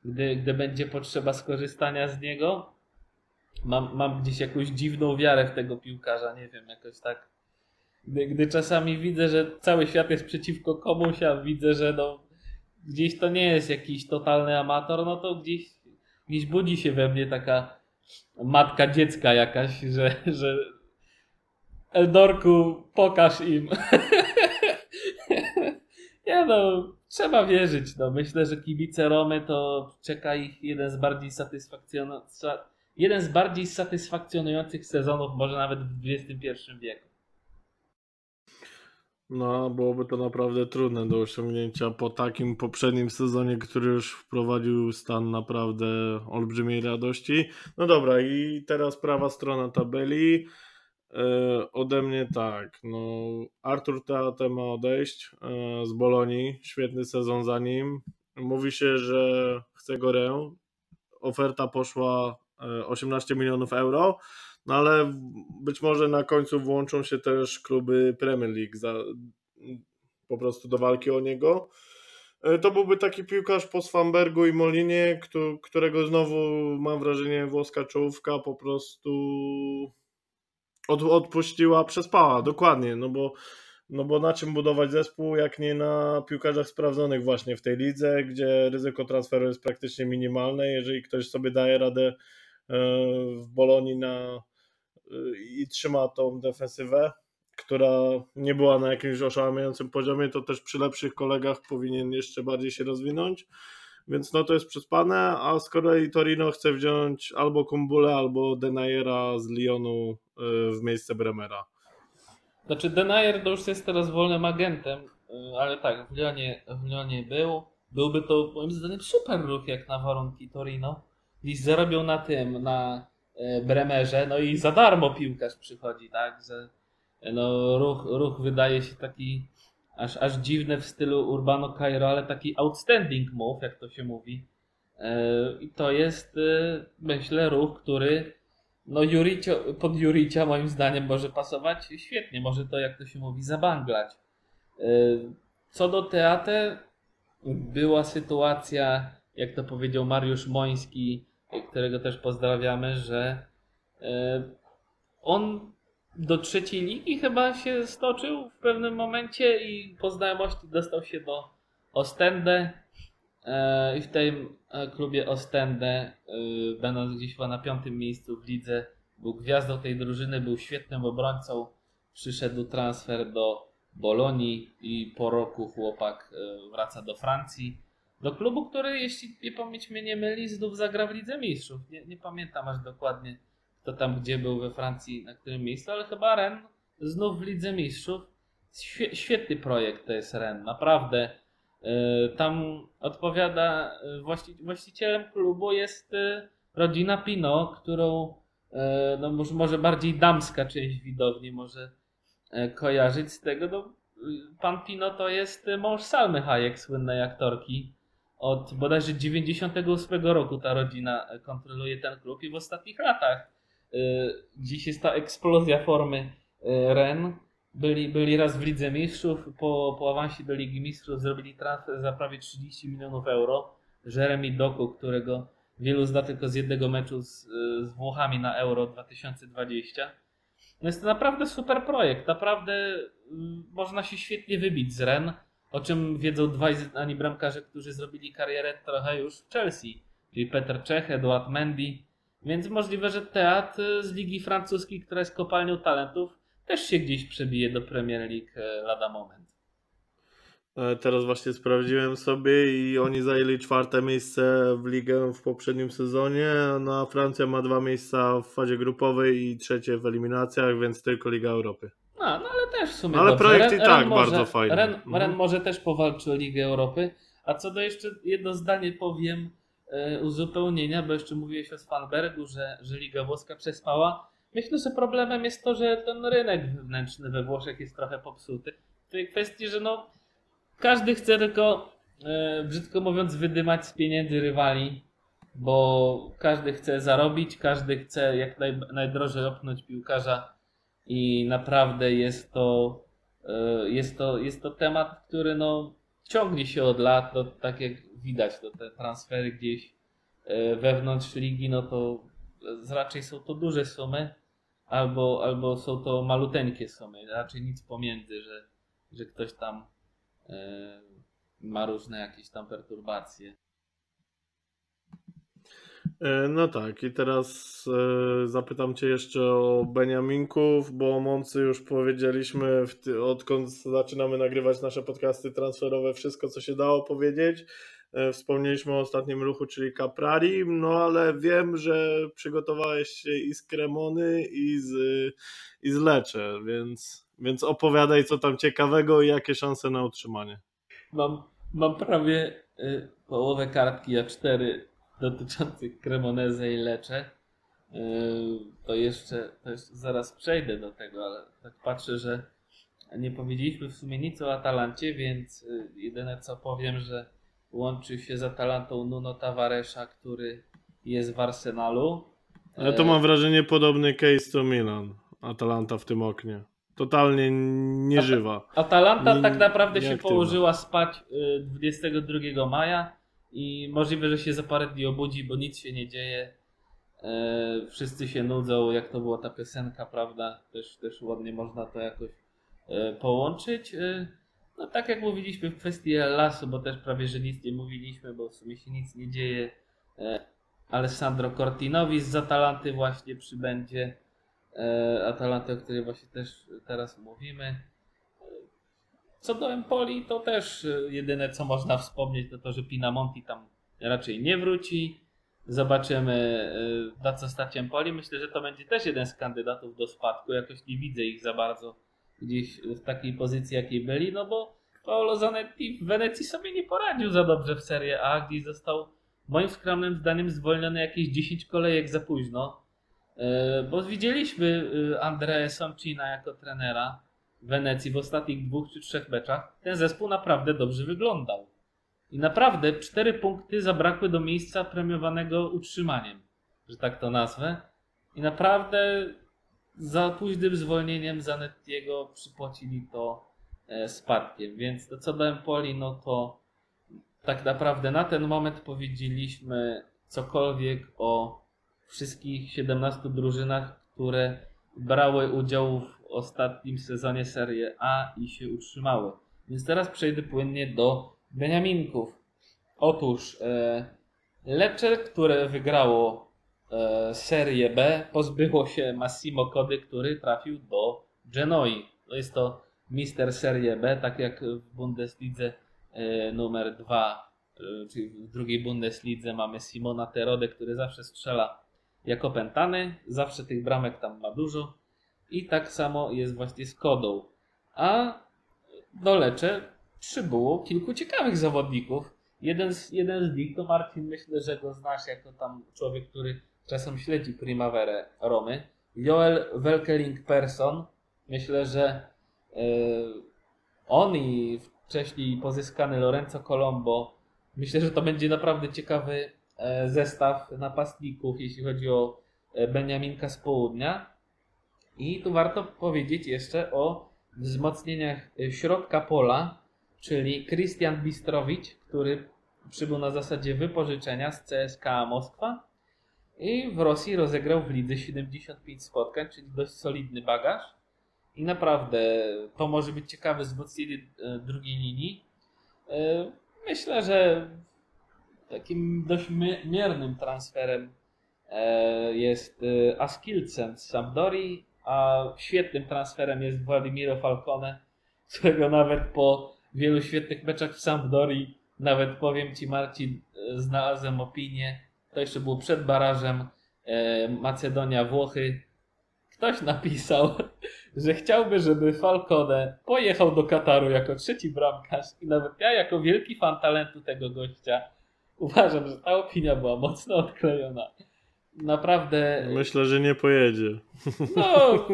gdy, gdy będzie potrzeba skorzystania z niego. Mam, mam gdzieś jakąś dziwną wiarę w tego piłkarza, nie wiem, jakoś tak. Gdy, gdy czasami widzę, że cały świat jest przeciwko komuś, a widzę, że no, gdzieś to nie jest jakiś totalny amator, no to gdzieś, gdzieś budzi się we mnie taka matka dziecka jakaś, że... że Eldorku, pokaż im. Nie no, trzeba wierzyć. No. Myślę, że kibice Romy to czeka ich jeden z bardziej satysfakcjonujących jeden z bardziej satysfakcjonujących sezonów, może nawet w dwudziestym pierwszym wieku. No, byłoby to naprawdę trudne do osiągnięcia po takim poprzednim sezonie, który już wprowadził stan naprawdę olbrzymiej radości. No dobra, i teraz prawa strona tabeli. Yy, ode mnie tak, no Artur Teatę ma odejść yy, z Bolonii, świetny sezon za nim. Mówi się, że chce go Real. Oferta poszła yy, osiemnaście milionów euro. No ale być może na końcu włączą się też kluby Premier League za, po prostu do walki o niego. To byłby taki piłkarz po Svanbergu i Molinie, którego znowu mam wrażenie włoska czołówka po prostu od, odpuściła, przespała, dokładnie, no bo, no bo na czym budować zespół, jak nie na piłkarzach sprawdzonych właśnie w tej lidze, gdzie ryzyko transferu jest praktycznie minimalne, jeżeli ktoś sobie daje radę w Bolonii na i trzyma tą defensywę, która nie była na jakimś oszałamiającym poziomie, to też przy lepszych kolegach powinien jeszcze bardziej się rozwinąć, więc no to jest przespane, a z kolei Torino chce wziąć albo Kumbulę, albo Denayera z Lyonu w miejsce Bremera. Znaczy Denayer to już jest teraz wolnym agentem, ale tak, w Lyonie, w Lyonie był, byłby to moim zdaniem super ruch jak na warunki Torino, gdzieś zarobią na tym, na Bremerze, no i za darmo piłkarz przychodzi, tak, że no ruch, ruch wydaje się taki aż, aż dziwny w stylu Urbano Cairo, ale taki outstanding move, jak to się mówi. I to jest, myślę, ruch, który no Juricio, pod Juricia moim zdaniem może pasować świetnie, może to, jak to się mówi, zabanglać. Co do Teate, była sytuacja, jak to powiedział Mariusz Moński, którego też pozdrawiamy, że on do trzeciej ligi chyba się stoczył w pewnym momencie i po znajomości dostał się do Ostende i w tym klubie Ostende, będąc gdzieś na piątym miejscu w lidze, był gwiazdą tej drużyny, był świetnym obrońcą, przyszedł transfer do Bolonii i po roku chłopak wraca do Francji. Do klubu, który, jeśli nie pamięć mnie nie myli, znów zagra w Lidze Mistrzów. Nie, nie pamiętam aż dokładnie, kto tam gdzie był we Francji, na którym miejscu, ale chyba Rennes znów w Lidze Mistrzów. Świetny projekt to jest Rennes, naprawdę. Tam odpowiada, właścicielem klubu jest rodzina Pino, którą no może bardziej damska część widowni może kojarzyć z tego. No, pan Pino to jest mąż Salmy Hayek, słynnej aktorki. Od bodajże dziewięćdziesiątego ósmego roku ta rodzina kontroluje ten klub i w ostatnich latach yy, dziś jest ta eksplozja formy yy, Rennes. Byli, byli raz w Lidze Mistrzów, po, po awansie do Ligi Mistrzów zrobili transfer za prawie trzydzieści milionów euro. Jeremy Doku, którego wielu zna tylko z jednego meczu z, yy, z Włochami na Euro dwa tysiące dwudziestym. No jest to naprawdę super projekt, naprawdę można się świetnie wybić z Rennes, o czym wiedzą dwaj znani bramkarze, którzy zrobili karierę trochę już w Chelsea, czyli Petr Cech, Eduard Mendy, więc możliwe, że Teat z Ligi Francuskiej, która jest kopalnią talentów, też się gdzieś przebije do Premier League lada moment. Teraz właśnie sprawdziłem sobie i oni zajęli czwarte miejsce w ligę w poprzednim sezonie, no a Francja ma dwa miejsca w fazie grupowej i trzecie w eliminacjach, więc tylko Liga Europy. A, no ale też w sumie no, ale dobrze. projekt i Ren, tak Ren bardzo może, fajny. Ren, mhm. Ren może też powalczy o Ligę Europy, a co do jeszcze jedno zdanie powiem e, uzupełnienia, bo jeszcze mówiłeś o Svanbergu, że, że Liga Włoska przespała. Myślę, że problemem jest to, że ten rynek wewnętrzny we Włoszech jest trochę popsuty. W tej kwestii, że no każdy chce tylko, e, brzydko mówiąc, wydymać z pieniędzy rywali, bo każdy chce zarobić, każdy chce jak naj, najdrożej opnąć piłkarza i naprawdę jest to, e, jest to, jest to temat, który no, ciągnie się od lat, no, tak jak widać, to te transfery gdzieś e, wewnątrz ligi, no to raczej są to duże sumy, albo, albo są to maluteńkie sumy, raczej nic pomiędzy, że, że ktoś tam ma różne jakieś tam perturbacje. No tak, i teraz zapytam Cię jeszcze o Beniaminków, bo o Moncy już powiedzieliśmy, odkąd zaczynamy nagrywać nasze podcasty transferowe, wszystko co się dało powiedzieć. Wspomnieliśmy o ostatnim ruchu, czyli Caprari, no ale wiem, że przygotowałeś się i z Cremony, i z, i z Lecce, więc, więc opowiadaj co tam ciekawego i jakie szanse na utrzymanie. Mam, mam prawie y, połowę kartki A cztery dotyczących Cremonese i Lecce. Y, to, jeszcze, to jeszcze zaraz przejdę do tego, ale tak patrzę, że nie powiedzieliśmy w sumie nic o Atalancie, więc y, jedyne co powiem, że łączył się z Atalantą Nuno Tavaresa, który jest w Arsenalu. Ale to mam wrażenie podobny case to Milan. Atalanta w tym oknie. Totalnie nieżywa. At- Atalanta nie, tak naprawdę nie się aktywna. Położyła spać dwudziestego drugiego maja i możliwe, że się za parę dni obudzi, bo nic się nie dzieje. Wszyscy się nudzą, jak to była ta piosenka, prawda? Też, też ładnie można to jakoś połączyć. No tak jak mówiliśmy w kwestii lasu, bo też prawie, że nic nie mówiliśmy, bo w sumie się nic nie dzieje. Alessandro Cortinovi z Atalanty właśnie przybędzie. Atalanty, o której właśnie też teraz mówimy. Co do Empoli, to też jedyne co można wspomnieć, to to, że Pinamonti tam raczej nie wróci. Zobaczymy na co stać Empoli. Myślę, że to będzie też jeden z kandydatów do spadku. Jakoś nie widzę ich za bardzo gdzieś w takiej pozycji, jakiej byli, no bo Paolo Zanetti w Wenecji sobie nie poradził za dobrze w Serie A, gdzieś został moim skromnym zdaniem zwolniony jakieś dziesięć kolejek za późno, bo widzieliśmy Andrea Somcina jako trenera w Wenecji w ostatnich dwóch czy trzech meczach. Ten zespół naprawdę dobrze wyglądał i naprawdę cztery punkty zabrakły do miejsca premiowanego utrzymaniem, że tak to nazwę, i naprawdę za późnym zwolnieniem Zanettiego przypłacili to spadkiem, więc co do Empoli, no to tak naprawdę na ten moment powiedzieliśmy cokolwiek o wszystkich siedemnastu drużynach, które brały udział w ostatnim sezonie Serie A i się utrzymały. Więc teraz przejdę płynnie do Beniaminków. Otóż Lecce, które wygrało Serię B, pozbyło się Massimo Cody, który trafił do Genoi. To jest to mister Serie B, tak jak w Bundeslidze numer dwa, czyli w drugiej Bundeslidze mamy Simona Terodę, który zawsze strzela jak opętany, zawsze tych bramek tam ma dużo i tak samo jest właśnie z Codą. A do Lecce przybyło kilku ciekawych zawodników. Jeden z, jeden z nich to Marcin, myślę, że go znasz jako tam człowiek, który czasem śledzi Primaverę Romy. Joel Welkeling-Persson. Myślę, że yy, on i wcześniej pozyskany Lorenzo Colombo. Myślę, że to będzie naprawdę ciekawy e, zestaw napastników, jeśli chodzi o Beniaminka z południa. I tu warto powiedzieć jeszcze o wzmocnieniach środka pola, czyli Krystian Bistrowicz, który przybył na zasadzie wypożyczenia z C S K A Moskwa i w Rosji rozegrał w lidze siedemdziesiąt pięć spotkań, czyli dość solidny bagaż i naprawdę to może być ciekawe wzmocnienie drugiej linii. Myślę, że takim dość miernym transferem jest Askilcen z Sampdorii, a świetnym transferem jest Władimiro Falcone, którego nawet po wielu świetnych meczach w Sampdorii, nawet powiem Ci Marcin, znalazłem opinię, to jeszcze było przed barażem e, Macedonia-Włochy. Ktoś napisał, że chciałby, żeby Falcone pojechał do Kataru jako trzeci bramkarz i nawet ja jako wielki fan talentu tego gościa uważam, że ta opinia była mocno odklejona. Naprawdę... Myślę, że nie pojedzie. No...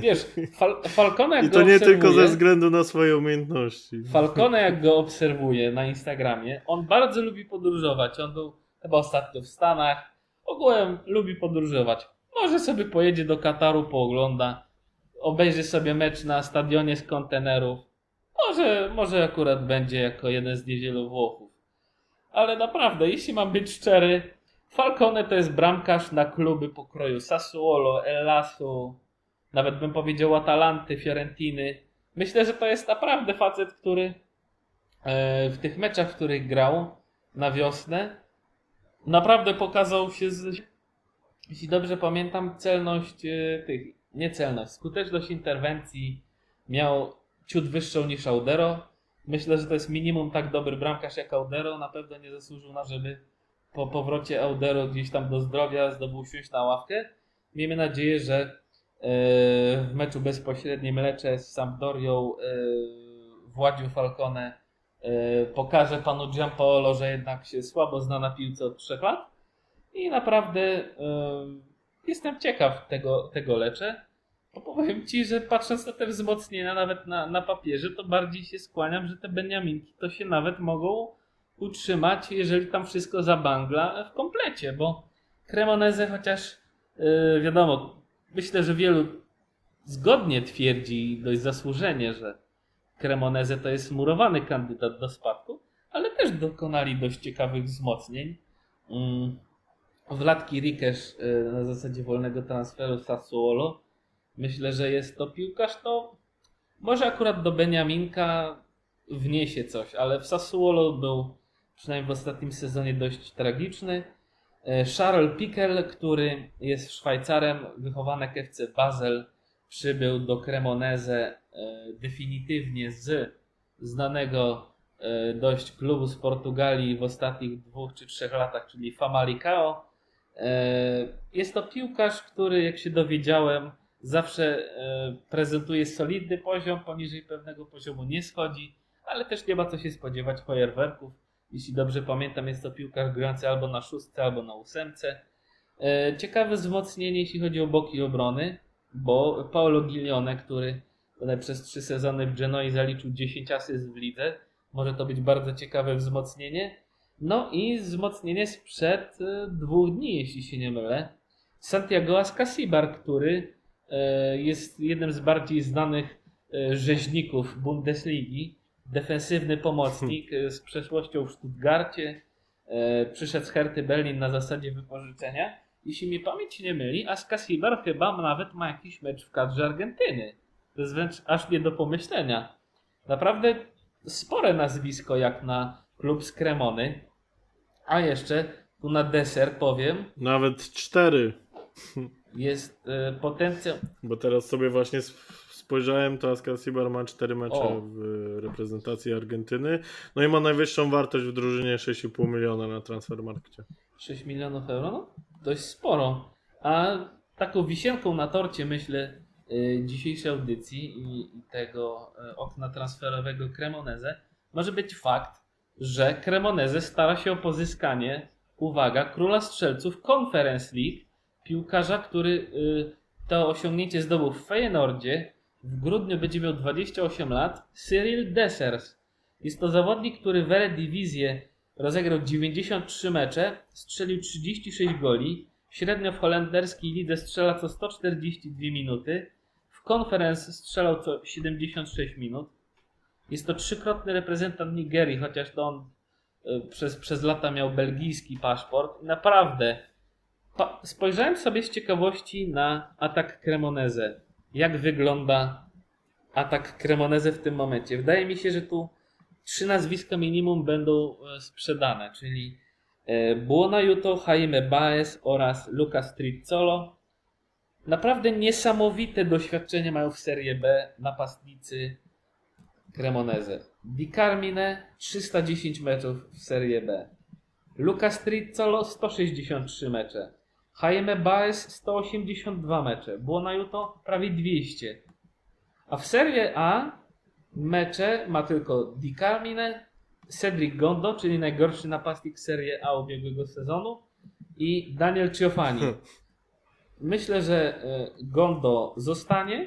Wiesz, Fal- Falcone jak I to go nie obserwuje, tylko ze względu na swoje umiejętności. Falcone jak go obserwuje na Instagramie, on bardzo lubi podróżować. On był chyba ostatnio w Stanach. Ogółem lubi podróżować. Może sobie pojedzie do Kataru, poogląda, obejrzy sobie mecz na stadionie z kontenerów. Może, może akurat będzie jako jeden z niewielu Włochów. Ale naprawdę, jeśli mam być szczery, Falcone to jest bramkarz na kluby pokroju Sassuolo, Elasu, nawet bym powiedział Atalanty, Fiorentiny. Myślę, że to jest naprawdę facet, który w tych meczach, w których grał na wiosnę, naprawdę pokazał się, z, jeśli dobrze pamiętam, celność tych, nie celność, skuteczność interwencji miał ciut wyższą niż Audero. Myślę, że to jest minimum tak dobry bramkarz jak Audero. Na pewno nie zasłużył na, żeby po powrocie Audero gdzieś tam do zdrowia zdobył siąść na ławkę. Miejmy nadzieję, że w meczu bezpośrednim Lecce z Sampdorią Władziu Falcone pokaże panu Giampaolo, że jednak się słabo zna na piłce od trzech lat. I naprawdę jestem ciekaw tego, tego Lecce. Bo powiem ci, że patrząc na te wzmocnienia nawet na, na papierze, to bardziej się skłaniam, że te Beniaminki to się nawet mogą utrzymać, jeżeli tam wszystko zabangla w komplecie, bo Cremonese chociaż yy, wiadomo, myślę, że wielu zgodnie twierdzi dość zasłużenie, że Cremonese to jest murowany kandydat do spadku, ale też dokonali dość ciekawych wzmocnień. Yy, Wladki Rikesz yy, na zasadzie wolnego transferu Sassuolo. Myślę, że jest to piłkarz, to może akurat do Beniaminka wniesie coś, ale w Sassuolo był przynajmniej w ostatnim sezonie dość tragiczny. Charles Piquel, który jest Szwajcarem, wychowanek F C Basel, przybył do Cremonese definitywnie z znanego dość klubu z Portugalii w ostatnich dwóch czy trzech latach, czyli Famalicão. Jest to piłkarz, który, jak się dowiedziałem, zawsze prezentuje solidny poziom, poniżej pewnego poziomu nie schodzi, ale też nie ma co się spodziewać fajerwerków. Jeśli dobrze pamiętam, jest to piłkarz grający albo na szóstce, albo na ósemce. Ciekawe wzmocnienie, jeśli chodzi o boki obrony, bo Paolo Guilione, który przez trzy sezony w Genoi zaliczył dziesięć asyst w lidze, może to być bardzo ciekawe wzmocnienie. No i wzmocnienie sprzed dwóch dni, jeśli się nie mylę. Santiago Ascasibar, który jest jednym z bardziej znanych rzeźników Bundesligi. Defensywny pomocnik z przeszłością w Stuttgarcie. Przyszedł z Herty Berlin na zasadzie wypożyczenia. Jeśli mi pamięć nie myli, Ascasibar chyba nawet ma jakiś mecz w kadrze Argentyny. To jest wręcz aż nie do pomyślenia. Naprawdę spore nazwisko jak na klub z Cremony. A jeszcze tu na deser powiem... Nawet cztery. Jest y, potencjał. Bo teraz sobie właśnie spojrzałem, to Ascasibar ma cztery mecze o. w reprezentacji Argentyny. No i ma najwyższą wartość w drużynie sześć i pół miliona na Transfermarkcie. sześć milionów euro? No, dość sporo. A taką wisienką na torcie, myślę, y, dzisiejszej audycji i, i tego y, okna transferowego Cremonese może być fakt, że Cremonese stara się o pozyskanie, uwaga, króla strzelców Conference League. Piłkarza, który to osiągnięcie zdobył w Feyenoordzie, w grudniu będzie miał dwadzieścia osiem lat, Cyril Dessers. Jest to zawodnik, który w Eredivisie rozegrał dziewięćdziesiąt trzy mecze, strzelił trzydzieści sześć goli, średnio w holenderskiej lidze strzela co sto czterdzieści dwie minuty, w Conference strzelał co siedemdziesiąt sześć minut. Jest to trzykrotny reprezentant Nigerii, chociaż to on przez, przez lata miał belgijski paszport. Naprawdę... Spojrzałem sobie z ciekawości na atak Cremonese. Jak wygląda atak Cremonese w tym momencie? Wydaje mi się, że tu trzy nazwiska minimum będą sprzedane, czyli Buonajuto, Jaime Baez oraz Lucas Trizzolo. Naprawdę niesamowite doświadczenie mają w Serie B napastnicy Cremonese. Di Carmine trzysta dziesięć meczów w Serie B. Lucas Trizzolo sto sześćdziesiąt trzy mecze. Jaime Baez sto osiemdziesiąt dwa mecze, Buonajuto prawie dwieście. A w Serie A mecze ma tylko Di Carmine, Cedric Gondo, czyli najgorszy napastnik Serie A ubiegłego sezonu, i Daniel Ciofani. Myślę, że Gondo zostanie.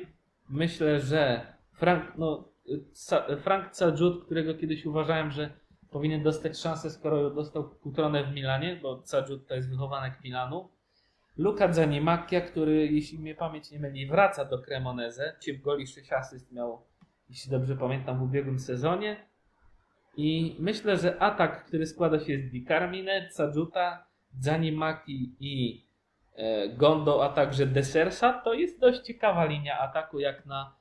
Myślę, że Frank, no, Frank Cagiut, którego kiedyś uważałem, że powinien dostać szansę, skoro dostał Kutronę w Milanie, bo Cagiut to jest wychowanek Milanu. Luca Zanimacchia, który, jeśli mnie pamięć nie myli, wraca do Cremonese. siedem goli, sześć asyst miał, jeśli dobrze pamiętam, w ubiegłym sezonie. I myślę, że atak, który składa się z Di Carmine, Cagiuta, Zanimacchi i Gondo, a także Desersa, to jest dość ciekawa linia ataku jak na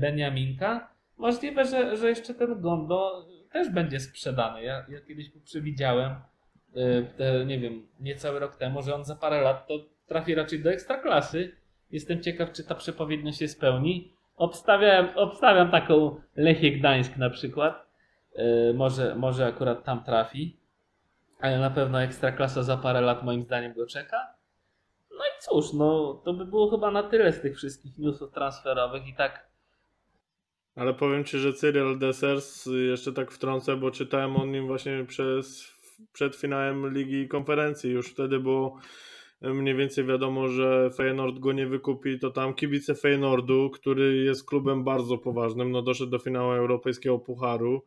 Beniaminka. Możliwe, że, że jeszcze ten Gondo też będzie sprzedany. Ja, ja kiedyś przewidziałem te, nie wiem, niecały rok temu, że on za parę lat to trafi raczej do ekstraklasy. Jestem ciekaw, czy ta przepowiednia się spełni. Obstawiam, obstawiam taką Lechię Gdańsk na przykład. Yy, może, może akurat tam trafi. Ale na pewno ekstraklasa za parę lat moim zdaniem go czeka. No i cóż, no to by było chyba na tyle z tych wszystkich newsów transferowych i tak. Ale powiem Ci, że Cyril Dessers, jeszcze tak wtrącę, bo czytałem o nim właśnie przez, przed finałem Ligi Konferencji. Już wtedy było mniej więcej wiadomo, że Feyenoord go nie wykupi, to tam kibice Feyenoordu, który jest klubem bardzo poważnym, no doszedł do finału Europejskiego Pucharu,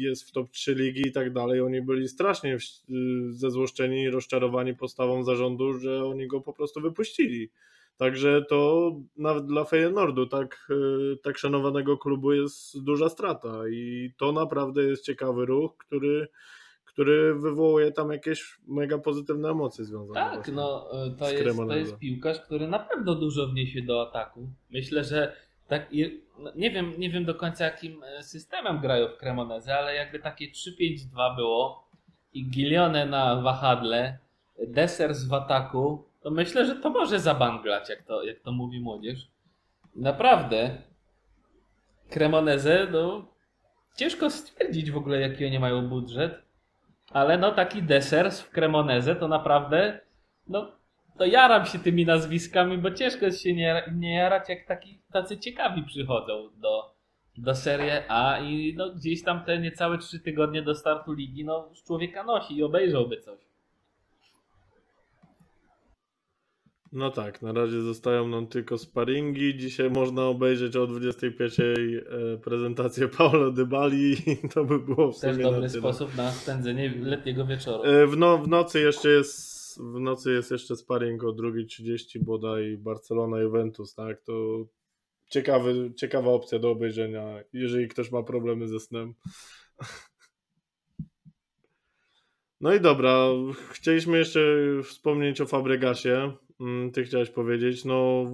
jest w top trzy ligi i tak dalej. Oni byli strasznie zezłoszczeni i rozczarowani postawą zarządu, że oni go po prostu wypuścili. Także to nawet dla Feyenoordu, tak, tak szanowanego klubu, jest duża strata i to naprawdę jest ciekawy ruch, który, który wywołuje tam jakieś mega pozytywne emocje związane tak, no, to z Cremonese. To jest piłkarz, który na pewno dużo wniesie do ataku. Myślę, że tak, nie wiem, nie wiem do końca jakim systemem grają w Cremonese, ale jakby takie trzy pięć dwa było i Gilione na wahadle, Dessers w ataku, to myślę, że to może zabanglać, jak to, jak to mówi młodzież. Naprawdę Cremonese, no ciężko stwierdzić w ogóle jaki oni mają budżet, ale no taki Dessers w Cremonese to naprawdę, no to jaram się tymi nazwiskami, bo ciężko jest się nie, nie jarać, jak taki, tacy ciekawi przychodzą do, do Serie A i no gdzieś tam te niecałe trzy tygodnie do startu ligi, no już człowieka nosi i obejrzałby coś. No tak, na razie zostają nam tylko sparingi. Dzisiaj można obejrzeć o dwudziestej pierwszej prezentację Paulo Dybali i to by było w sumie też dobry na sposób na spędzenie letniego wieczoru. W, no, w nocy jeszcze jest w nocy jest jeszcze sparing o druga trzydzieści bodaj Barcelona Juventus, tak? To ciekawy, ciekawa opcja do obejrzenia, jeżeli ktoś ma problemy ze snem. No i dobra, chcieliśmy jeszcze wspomnieć o Fabregasie. Ty chciałeś powiedzieć, no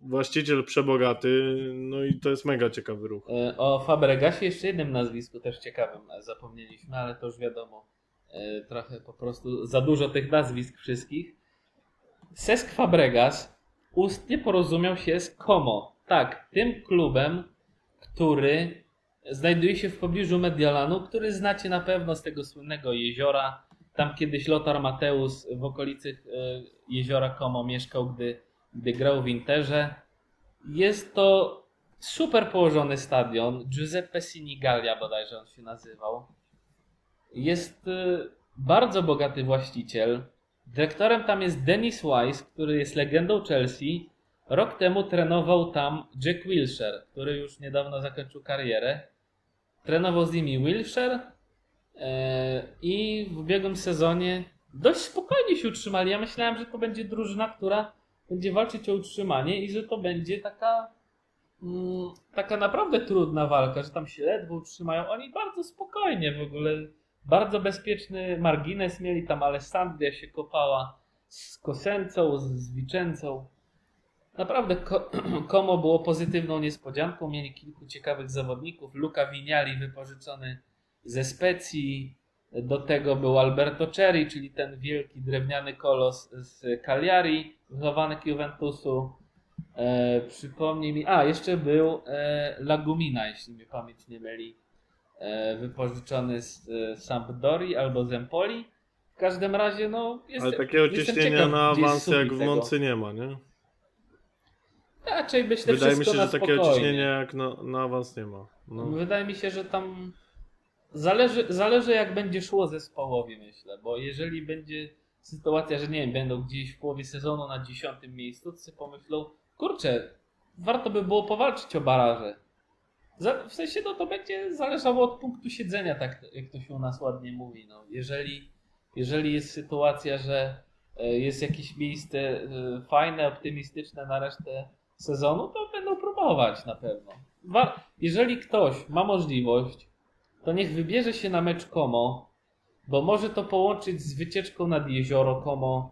właściciel przebogaty, no i to jest mega ciekawy ruch. O Fabregasie jeszcze jednym nazwisku też ciekawym zapomnieliśmy, ale to już wiadomo, trochę po prostu za dużo tych nazwisk wszystkich. Cesc Fabregas ustnie porozumiał się z Como, tak, tym klubem, który znajduje się w pobliżu Mediolanu, który znacie na pewno z tego słynnego jeziora. Tam kiedyś Lothar Matthäus w okolicy jeziora Como mieszkał, gdy, gdy grał w Interze. Jest to super położony stadion, Giuseppe Sinigallia bodajże on się nazywał. Jest bardzo bogaty właściciel. Dyrektorem tam jest Dennis Wise, który jest legendą Chelsea. Rok temu trenował tam Jack Wilshere, który już niedawno zakończył karierę. Trenował z nimi Wilshere. I w ubiegłym sezonie dość spokojnie się utrzymali. Ja myślałem, że to będzie drużyna, która będzie walczyć o utrzymanie i że to będzie taka, taka naprawdę trudna walka, że tam się ledwo utrzymają. Oni bardzo spokojnie w ogóle, bardzo bezpieczny margines mieli. Tam Alessandria się kopała z Kosencą, z Wiczencą. Naprawdę Como było pozytywną niespodzianką. Mieli kilku ciekawych zawodników. Luca Vignali wypożyczony ze Specji, do tego był Alberto Cherry, czyli ten wielki drewniany kolos z Cagliari, wychowanek Juventusu. E, przypomnij mi, a jeszcze był e, Lagumina, jeśli mnie pamięć nie myli, e, wypożyczony z e, Sampdorii albo z Empoli. W każdym razie, no, jestem ciekaw. Ale takiego ciśnienia na awans jak w Moncy nie ma, nie? Raczej myślę, że Wydaje mi się, że takiego ciśnienia jak na, na awans nie ma. No. Wydaje mi się, że tam Zależy, zależy jak będzie szło zespołowi, myślę, bo jeżeli będzie sytuacja, że nie wiem, będą gdzieś w połowie sezonu na dziesiątym miejscu, to sobie pomyślą, kurczę, warto by było powalczyć o baraże. W sensie, no to będzie zależało od punktu siedzenia, tak jak to się u nas ładnie mówi. No, jeżeli, jeżeli jest sytuacja, że jest jakieś miejsce fajne, optymistyczne na resztę sezonu, to będą próbować na pewno. Jeżeli ktoś ma możliwość, to niech wybierze się na mecz Como, bo może to połączyć z wycieczką nad jezioro Como,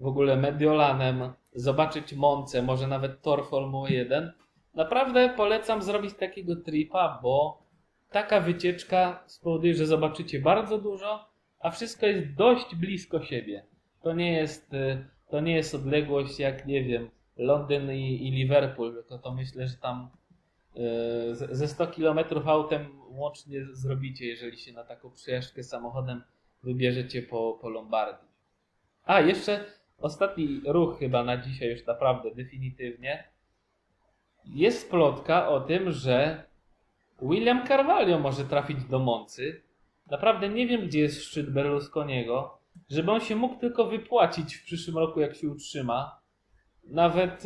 w ogóle Mediolanem, zobaczyć Monce, może nawet tor Formuły jeden. Naprawdę polecam zrobić takiego tripa, bo taka wycieczka spowoduje, że zobaczycie bardzo dużo, a wszystko jest dość blisko siebie. To nie jest, to nie jest odległość jak, nie wiem, Londyn i, i Liverpool, tylko to myślę, że tam ze sto kilometrów autem łącznie zrobicie, jeżeli się na taką przejażdżkę samochodem wybierzecie po, po Lombardii. A, jeszcze ostatni ruch chyba na dzisiaj już naprawdę definitywnie. Jest plotka o tym, że William Carvalho może trafić do Moncy. Naprawdę nie wiem, gdzie jest szczyt Berlusconiego, żeby on się mógł tylko wypłacić w przyszłym roku, jak się utrzyma. Nawet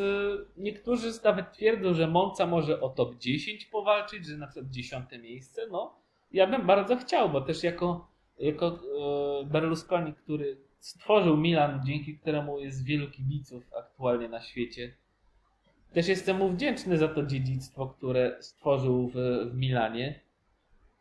niektórzy nawet twierdzą, że Monza może o top dziesięć powalczyć, że na przykład dziesiąte miejsce. No, ja bym bardzo chciał, bo też jako, jako Berlusconi, który stworzył Milan, dzięki któremu jest wielu kibiców aktualnie na świecie, też jestem mu wdzięczny za to dziedzictwo, które stworzył w, w Milanie.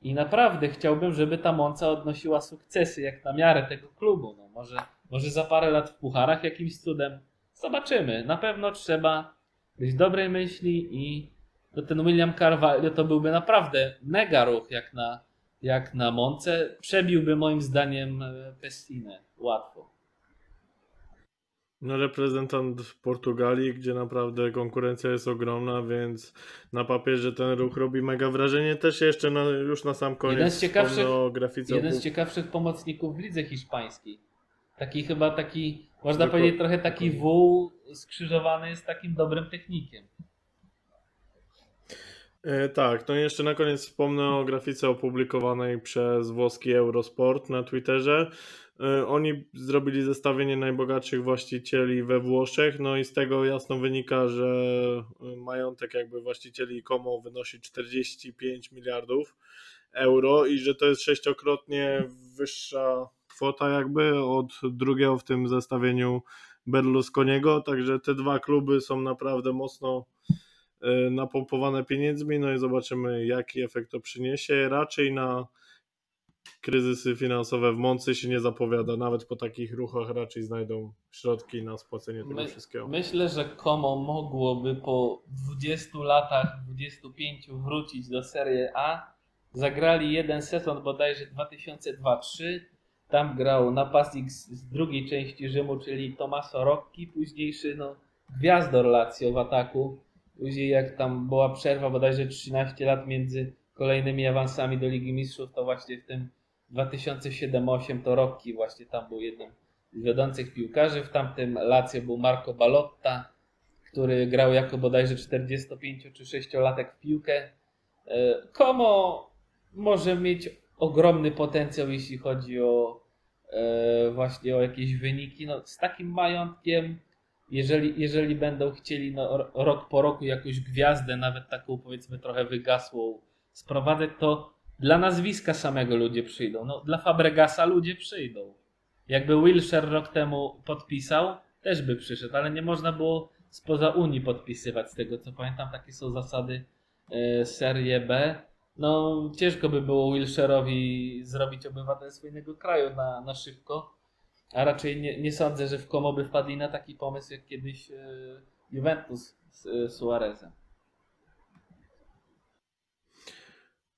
I naprawdę chciałbym, żeby ta Monza odnosiła sukcesy jak na miarę tego klubu. No, może, może za parę lat w pucharach jakimś cudem. Zobaczymy. Na pewno trzeba być dobrej myśli i to ten William Carvalho to byłby naprawdę mega ruch jak na, jak na Monce. Przebiłby moim zdaniem Pessinę łatwo. No, reprezentant Portugalii, gdzie naprawdę konkurencja jest ogromna, więc na papierze ten ruch robi mega wrażenie. Też jeszcze na, już na sam koniec jeden z ciekawszych, o grafice jeden z ciekawszych pomocników w lidze hiszpańskiej. Taki chyba taki, można Tylko, powiedzieć, trochę taki wół skrzyżowany z takim dobrym technikiem. E, tak, to jeszcze na koniec wspomnę o grafice opublikowanej przez włoski Eurosport na Twitterze. E, oni zrobili zestawienie najbogatszych właścicieli we Włoszech, no i z tego jasno wynika, że majątek jakby właścicieli Como wynosi czterdzieści pięć miliardów euro i że to jest sześciokrotnie wyższa kwota jakby od drugiego w tym zestawieniu Berlusconiego, także te dwa kluby są naprawdę mocno napompowane pieniędzmi, no i zobaczymy, jaki efekt to przyniesie. Raczej na kryzysy finansowe w Moncy się nie zapowiada, nawet po takich ruchach raczej znajdą środki na spłacenie tego My, wszystkiego. Myślę, że Como mogłoby po dwudziestu latach, dwudziestu pięciu wrócić do Serie A. Zagrali jeden sezon bodajże dwa tysiące dwa trzy. Tam grał napastnik z drugiej części Rzymu, czyli Tommaso Rocchi, późniejszy no, gwiazdor Lazio w ataku. Później jak tam była przerwa bodajże trzynaście lat między kolejnymi awansami do Ligi Mistrzów, to właśnie w tym dwa tysiące siódmym dwa tysiące osiem to Rocchi właśnie tam był jednym z wiodących piłkarzy. W tamtym Lazio był Marco Ballotta, który grał jako bodajże czterdziestopięcio- czy sześciolatek w piłkę. Como może mieć ogromny potencjał, jeśli chodzi o e, właśnie o jakieś wyniki. No, z takim majątkiem, jeżeli, jeżeli będą chcieli no, rok po roku jakąś gwiazdę, nawet taką powiedzmy trochę wygasłą sprowadzać, to dla nazwiska samego ludzie przyjdą. No, dla Fabregasa ludzie przyjdą. Jakby Wilshere rok temu podpisał, też by przyszedł, ale nie można było spoza Unii podpisywać z tego, co pamiętam. Takie są zasady e, Serie B. No, ciężko by było Wilsherowi zrobić obywatelstwo innego kraju na, na szybko, a raczej nie, nie sądzę, że w Como by wpadli na taki pomysł jak kiedyś Juventus z Suarezem.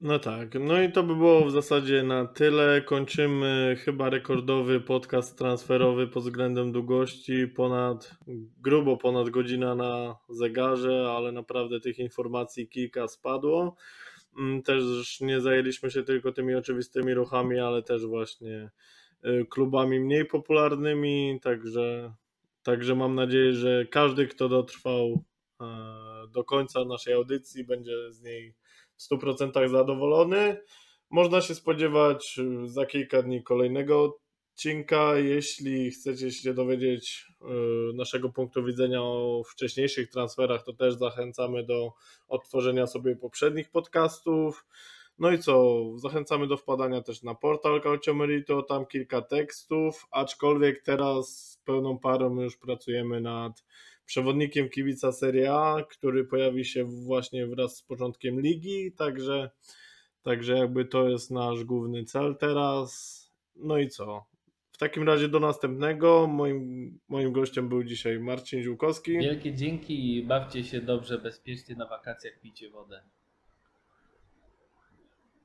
No tak, no i to by było w zasadzie na tyle. Kończymy chyba rekordowy podcast transferowy pod względem długości, ponad, grubo ponad godzina na zegarze, ale naprawdę tych informacji kilka spadło. Też nie zajęliśmy się tylko tymi oczywistymi ruchami, ale też właśnie klubami mniej popularnymi, także, także mam nadzieję, że każdy, kto dotrwał do końca naszej audycji, będzie z niej w stu procentach zadowolony. Można się spodziewać za kilka dni kolejnego odcinka. Jeśli chcecie się dowiedzieć naszego punktu widzenia o wcześniejszych transferach, to też zachęcamy do odtworzenia sobie poprzednich podcastów. No i co, zachęcamy do wpadania też na portal Calcio Merito, tam kilka tekstów, aczkolwiek teraz z pełną parą już pracujemy nad przewodnikiem kibica Serie A, który pojawi się właśnie wraz z początkiem ligi, także, także jakby to jest nasz główny cel teraz. No i co? W takim razie do następnego. Moim, moim gościem był dzisiaj Marcin Ziółkowski. Wielkie dzięki i bawcie się dobrze, bezpiecznie na wakacjach, pijcie wodę.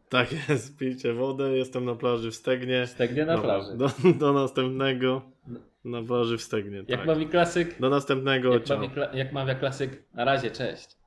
Tak jest, pijcie wodę, jestem na plaży w Stegnie. Stegnie na do, plaży. Do, do następnego, na plaży w Stegnie, jak tak. Bawi klasyk. Do następnego, jak, bawi, jak mawia klasyk, na razie, cześć.